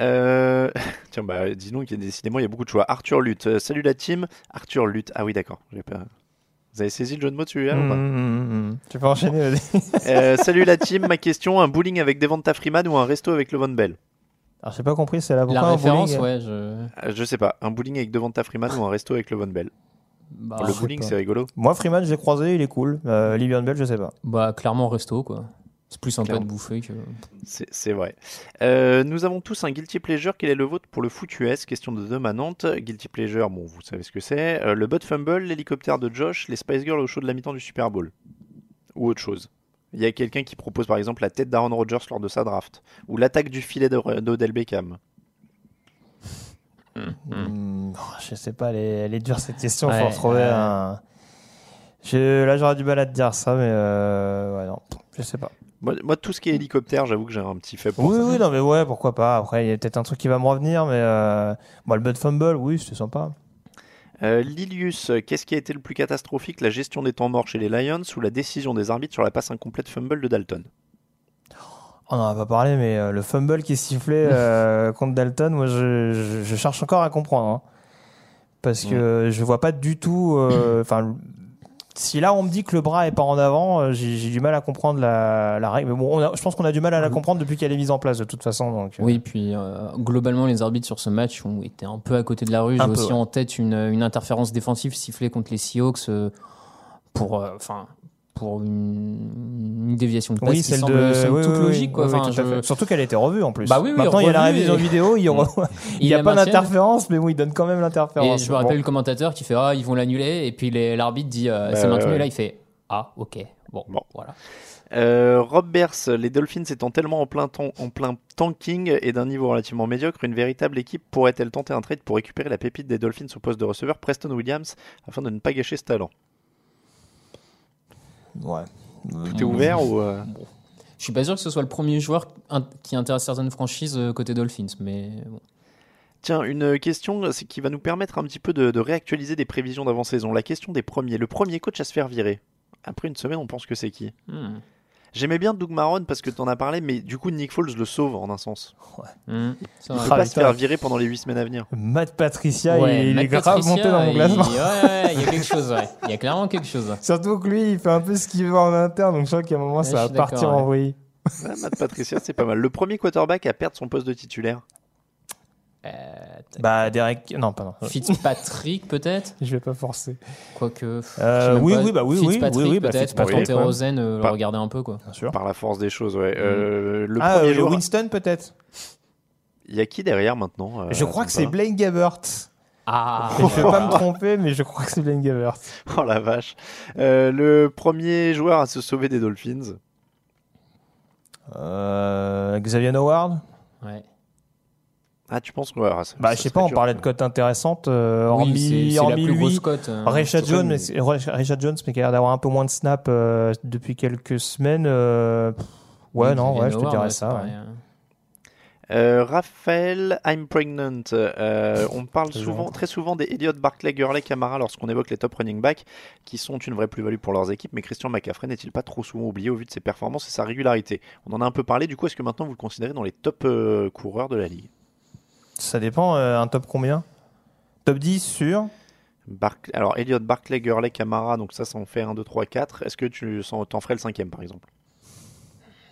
Euh... Tiens, bah, dis donc, il y a, décidément, il y a beaucoup de choix. Arthur Lutte. Euh, salut la team. Arthur Lutte. Ah oui, d'accord. J'ai pas... Vous avez saisi le jeu de mots dessus hein, mmh, ou pas mmh, mmh. Tu peux enchaîner. euh, Salut la team, ma question, un bowling avec Devonta Freeman ou un resto avec Le'Veon Bell? Alors j'ai pas compris, c'est la, la référence bowling... ouais. Je... Euh, je sais pas, un bowling avec Devonta Freeman ou un resto avec Le'Veon Bell? Bah, le bowling c'est rigolo. Moi Freeman je l'ai croisé, il est cool. euh, Le'Veon Bell je sais pas. Bah clairement resto quoi. C'est plus sympa de bouffer que... C'est, c'est vrai. Euh, nous avons tous un guilty pleasure. Quel est le vôtre pour le foot U S? Question de Dom à Nantes. Guilty pleasure, bon, vous savez ce que c'est. Euh, le bot fumble, l'hélicoptère de Josh, les Spice Girls au show de la mi-temps du Super Bowl. Ou autre chose. Il y a quelqu'un qui propose par exemple la tête d'Aaron Rodgers lors de sa draft. Ou l'attaque du filet de, d'Odell Beckham. Mmh. Mmh. Oh, je sais pas, elle est, elle est dure cette question. Il ouais, faut retrouver euh... un... Je, là, j'aurais du mal à te dire ça, mais euh... ouais, non, je sais pas. Moi, moi, tout ce qui est hélicoptère, j'avoue que j'ai un petit fait pour oui, ça. Oui, non, mais ouais, pourquoi pas. Après, il y a peut-être un truc qui va me revenir, mais euh... bon, le Bud Fumble, oui, c'était sympa. Euh, Lilius, qu'est-ce qui a été le plus catastrophique, la gestion des temps morts chez les Lions ou la décision des arbitres sur la passe incomplète fumble de Dalton? On n'en a pas parlé, mais euh, le fumble qui est sifflé euh, contre Dalton, moi, je, je, je cherche encore à comprendre. Hein, parce ouais. que je vois pas du tout... Enfin... Euh, si là on me dit que le bras est pas en avant, j'ai, j'ai du mal à comprendre la, la règle. Mais bon, on a, je pense qu'on a du mal à la comprendre depuis qu'elle est mise en place de toute façon. Donc, euh... Oui, puis euh, globalement les arbitres sur ce match ont été un peu à côté de la rue. J'ai peu, aussi ouais. en tête une, une interférence défensive sifflée contre les Seahawks euh, pour, euh, pour une, une déviation de passe oui, qui semble de... oui, toute oui, logique. Quoi. Oui, oui, je... Surtout qu'elle a été revue en plus. Bah, oui, oui, maintenant il y a la révision et... vidéo, il n'y re... a, a pas maintien. d'interférence, mais bon, il donne quand même l'interférence. Et je me rappelle bon. le commentateur qui fait ah, ils vont l'annuler, et puis les, l'arbitre dit euh, c'est euh... maintenu, et là il fait ah, ok, bon, bon. voilà. Euh, Rob Berce, les Dolphins étant tellement en plein, ton, en plein tanking et d'un niveau relativement médiocre, une véritable équipe pourrait-elle tenter un trade pour récupérer la pépite des Dolphins au poste de receveur Preston Williams afin de ne pas gâcher ce talent? Ouais. Tout est ouvert ou euh... bon. Je suis pas sûr que ce soit le premier joueur qui intéresse certaines franchises côté Dolphins, mais bon. Tiens, une question c'est qui va nous permettre un petit peu de, de réactualiser des prévisions d'avant-saison. La question des premiers. Le premier coach à se faire virer. Après une semaine, on pense que c'est qui hmm. J'aimais bien Doug Marrone parce que t'en as parlé, mais du coup Nick Foles le sauve en un sens. Ouais. Mmh, il ne peut pas se faire virer pendant les huit semaines à venir. Matt Patricia, ouais, il Matt est Patricia, grave monté dans mon classement. Il... Ouais, il ouais, ouais, y a quelque chose, ouais. Il y a clairement quelque chose. Surtout que lui, il fait un peu ce qu'il veut en interne, donc je crois qu'à un moment ouais, ça va partir ouais. en vrille. Ouais, Matt Patricia, c'est pas mal. Le premier quarterback à perdre son poste de titulaire. Euh, bah Derek non pardon Fitzpatrick peut-être je vais pas forcer quoique euh, oui, oui bah oui Fitzpatrick oui, oui, bah, peut-être Patrick oui, Rosen euh, le par... regarder un peu quoi bien sûr par la force des choses ouais euh, mm. le ah, premier euh, joueur... Winston peut-être il y a qui derrière maintenant euh, je crois que c'est Blaine Gabbert. Ah, je ne vais pas me tromper, mais je crois que c'est Blaine Gabbert. Oh la vache. Euh, le premier joueur à se sauver des Dolphins. euh, Xavier Howard. Ouais. Ah, tu penses que... Ouais, ça, bah, ça je sais pas, on dur, parlait ouais. de cotes intéressantes. Euh, oui, hormis, c'est, c'est hormis la plus lui, grosse cote. Hein, Richard, Jones, mais c'est, Richard Jones, mais qui a l'air d'avoir un peu moins de snap euh, depuis quelques semaines. Euh, ouais, oui, non, ouais, je te dirais ça. Pareil, ouais. hein. euh, Raphaël, I'm pregnant. Euh, on parle souvent, très souvent des Elliott, Barclay, Gurley, Camara lorsqu'on évoque les top running backs qui sont une vraie plus-value pour leurs équipes. Mais Christian McCaffrey n'est-il pas trop souvent oublié au vu de ses performances et sa régularité? On en a un peu parlé. Du coup, est-ce que maintenant vous le considérez dans les top euh, coureurs de la ligue? Ça dépend, euh, un top combien? Top dix sur Bar- Alors, Elliott, Barclay, Gurley, Camara, donc ça, ça en fait un, deux, trois, quatre. Est-ce que tu t'en ferais le cinquième, par exemple?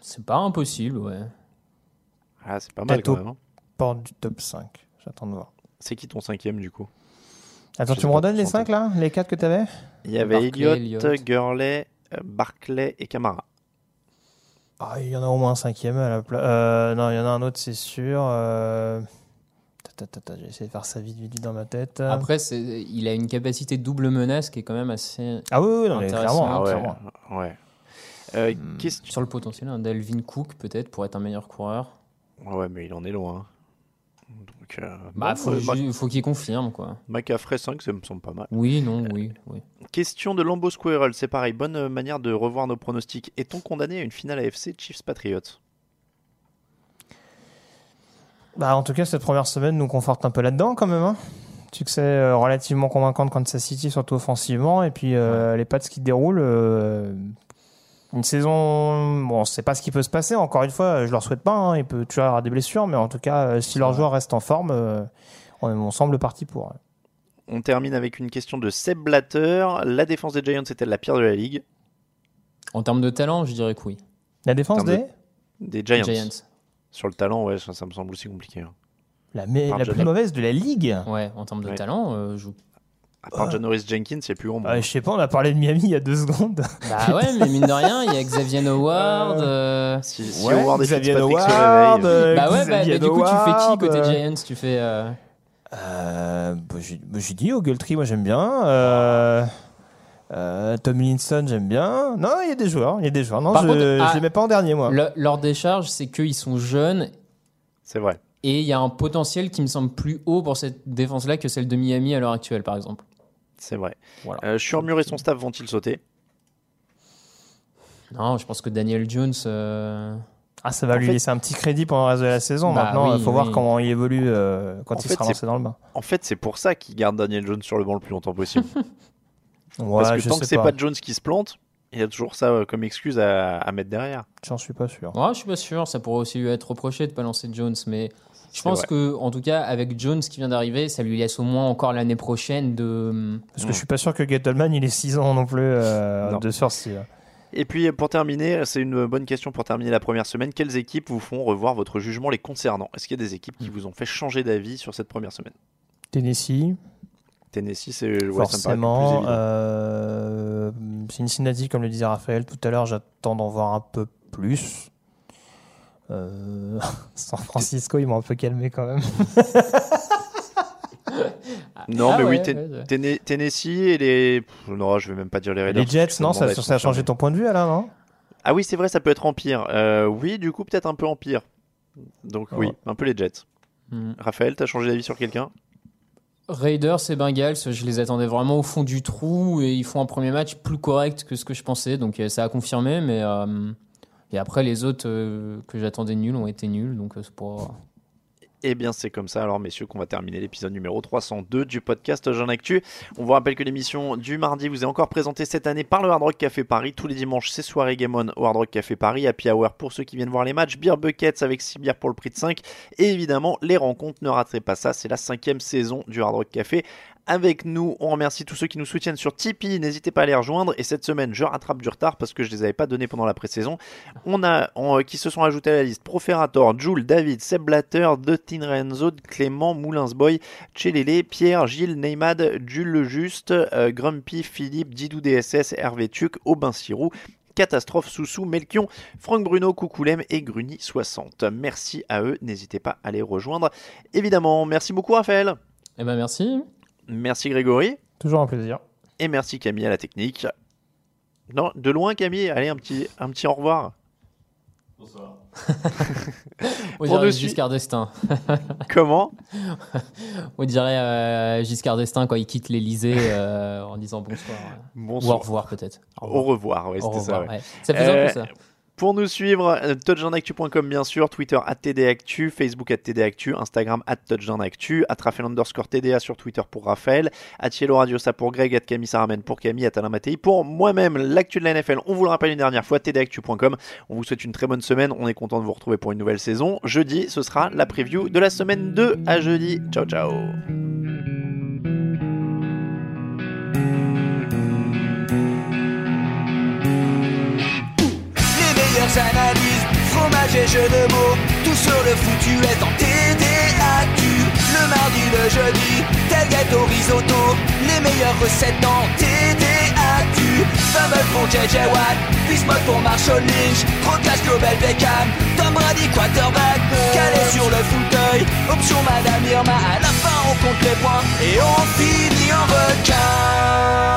C'est pas impossible, ouais. Ah, c'est pas mal, peut-être quand même. Hein. Porte du top cinq, j'attends de voir. C'est qui ton cinquième, du coup? Attends, je tu me redonnes les cinq, là? Les quatre que t'avais? Il y avait Elliott, Gurley, euh, Barclay et Camara. Ah, il y en a au moins un cinquième à la place. Euh, non, il y en a un autre, c'est sûr. Euh... J'ai essayé de faire ça vite, vite, vite dans ma tête. Après, c'est... il a une capacité double menace qui est quand même assez. Ah oui, oui non, intéressante. Ah ouais, clairement. Ouais. Euh, qu'est-ce Sur le potentiel, hein, d'Alvin Cook, peut-être, pour être un meilleur coureur. Ouais, mais il en est loin. Donc, euh, bah, bon, faut, euh, ju- faut qu'il confirme, quoi. McCaffrey cinq, ça me semble pas mal. Oui, non, euh, oui, oui. Question de Lambeau Squirrel, c'est pareil. Bonne manière de revoir nos pronostics. Est-on condamné à une finale A F C Chiefs Patriots? Bah, en tout cas, cette première semaine nous conforte un peu là-dedans, quand même. Hein. Succès euh, relativement convaincant de Kansas City, surtout offensivement. Et puis, euh, ouais. les Pats qui déroulent. Euh, une saison... Bon, on ne sait pas ce qui peut se passer. Encore une fois, je ne leur souhaite pas. Hein. Il peut toujours avoir des blessures. Mais en tout cas, euh, si ouais. leurs joueurs restent en forme, euh, on, on semble parti pour. Ouais. On termine avec une question de Seb Blatter. La défense des Giants est-elle la pire de la ligue? En termes de talent, je dirais que oui. La défense des... De... des Giants. Giants. Sur le talent, ouais, ça, ça me semble aussi compliqué. Hein. La, me- la plus mauvaise de la ligue. Ouais, en termes de ouais. talent, euh, je. À part Janoris oh. Jenkins, il n'y a plus grand monde. Euh, je sais pas, on a parlé de Miami il y a deux secondes. Bah ouais, mais mine de rien, il y a Xavier Howard. Euh... Si, si ouais, Howard et Xavier Howard. Euh, bah ouais, bah, mais du coup, tu fais qui côté Giants? Tu fais. Euh... Euh, bah, j'ai, bah, j'ai dit Ogletree, moi j'aime bien. Euh. Euh, Tomlinson, j'aime bien. Non, il y a des joueurs, il y a des joueurs. Non, Par je ne ah, les mets pas en dernier, moi. Le, leur décharge, c'est qu'ils sont jeunes. C'est vrai. Et il y a un potentiel qui me semble plus haut pour cette défense-là que celle de Miami à l'heure actuelle, par exemple. C'est vrai. Voilà. Euh, Shurmur et son staff vont-ils sauter? Non, je pense que Daniel Jones... Euh... Ah, ça va en lui fait... laisser un petit crédit pendant le reste de la saison. Bah, Maintenant, il oui, faut oui. voir comment il évolue euh, quand en il fait, sera lancé c'est... dans le bain. En fait, c'est pour ça qu'il garde Daniel Jones sur le banc le plus longtemps possible. Ouais, parce que tant que c'est pas. pas Jones qui se plante, il y a toujours ça comme excuse à, à mettre derrière. J'en suis pas sûr. Ouais, je suis pas sûr. Ça pourrait aussi lui être reproché de pas lancer Jones, mais je c'est pense vrai. que en tout cas avec Jones qui vient d'arriver, ça lui laisse au moins encore l'année prochaine de. Parce que ouais. je suis pas sûr que Gettleman il ait six ans non plus euh, non. de sortie. Et puis pour terminer, c'est une bonne question pour terminer la première semaine. Quelles équipes vous font revoir votre jugement les concernant? Est-ce qu'il y a des équipes qui vous ont fait changer d'avis sur cette première semaine? Tennessee. Tennessee, c'est ouais, forcément. Euh, Cincinnati, comme le disait Raphaël tout à l'heure, j'attends d'en voir un peu plus. Euh, San Francisco, ils m'ont un peu calmé quand même. non, ah, mais ouais, oui, t- ouais, ouais. Tennessee et les. Non, je vais même pas dire les Raiders. Les Jets, non, ça, ça a changé ton point de vue, Alain, non? Ah oui, c'est vrai, ça peut être en pire. Euh, oui, du coup, peut-être un peu en pire. Donc, oh, oui, ouais. un peu les Jets. Mm. Raphaël, t'as changé d'avis sur quelqu'un? Raiders et Bengals, je les attendais vraiment au fond du trou et ils font un premier match plus correct que ce que je pensais, donc ça a confirmé. Mais euh, et après les autres euh, que j'attendais nuls ont été nuls, donc c'est pour. Eh bien c'est comme ça alors messieurs qu'on va terminer l'épisode numéro trois cent deux du podcast Jeune Actu. On vous rappelle que l'émission du mardi vous est encore présentée cette année par le Hard Rock Café Paris. Tous les dimanches c'est soirée Game On au Hard Rock Café Paris. Happy Hour pour ceux qui viennent voir les matchs. Beer Buckets avec six bières pour le prix de cinq. Et évidemment les rencontres, ne ratez pas ça, c'est la cinquième saison du Hard Rock Café. Avec nous, on remercie tous ceux qui nous soutiennent sur Tipeee, n'hésitez pas à les rejoindre, et cette semaine je rattrape du retard parce que je ne les avais pas donnés pendant la pré-saison, on a on, qui se sont ajoutés à la liste, Proferator, Jules, David, Seb Blatter, Duttin Renzo, Clément, Moulinsboy, Chelele, Pierre, Gilles, Neymad, Jules Le Juste, euh, Grumpy, Philippe, Didou D S S, Hervé Tuc, Aubin Sirou, Catastrophe, Soussou, Melchion, Franck Bruno, Coucoulem et Gruny soixante. Merci à eux, n'hésitez pas à les rejoindre. Évidemment, merci beaucoup Raphaël. Eh ben merci. Merci Grégory. Toujours un plaisir. Et merci Camille à la technique. Non, de loin Camille, allez un petit, un petit au revoir. Bonsoir. On dirait dessus. Giscard d'Estaing. Comment? On dirait euh, Giscard d'Estaing quand il quitte l'Elysée euh, en disant bonsoir. Bonsoir. Ou au revoir peut-être. Au revoir, au revoir ouais, c'était au revoir, ça. Ouais. Ouais. Ça faisait euh... un peu ça. Pour nous suivre, touchdown actu point com bien sûr, Twitter at T D Actu, Facebook at T D Actu, Instagram at touchdown actu, at Raphaël underscore T D A sur Twitter pour Raphaël, at Yellow Radio, ça pour Greg, at Camille Sarabène pour Camille, at Alain Mattei pour moi-même. L'actu de la N F L, on vous le rappelle une dernière fois, T D Actu point com. On vous souhaite une très bonne semaine, on est content de vous retrouver pour une nouvelle saison. Jeudi, ce sera la preview de la semaine deux. À jeudi, ciao ciao. Analyse, fromage et jeux de mots, tout sur le foutu est en T D A Q. Le mardi, le jeudi, tel gâteau risotto, les meilleures recettes en T D A Q. Fumble pour J J Watt, Bismuth pour Marshall Lynch, trop de classe Odell Beckham, Tom Brady quarterback, calé sur le fauteuil, option Madame Irma, à la fin on compte les points et on finit en requin.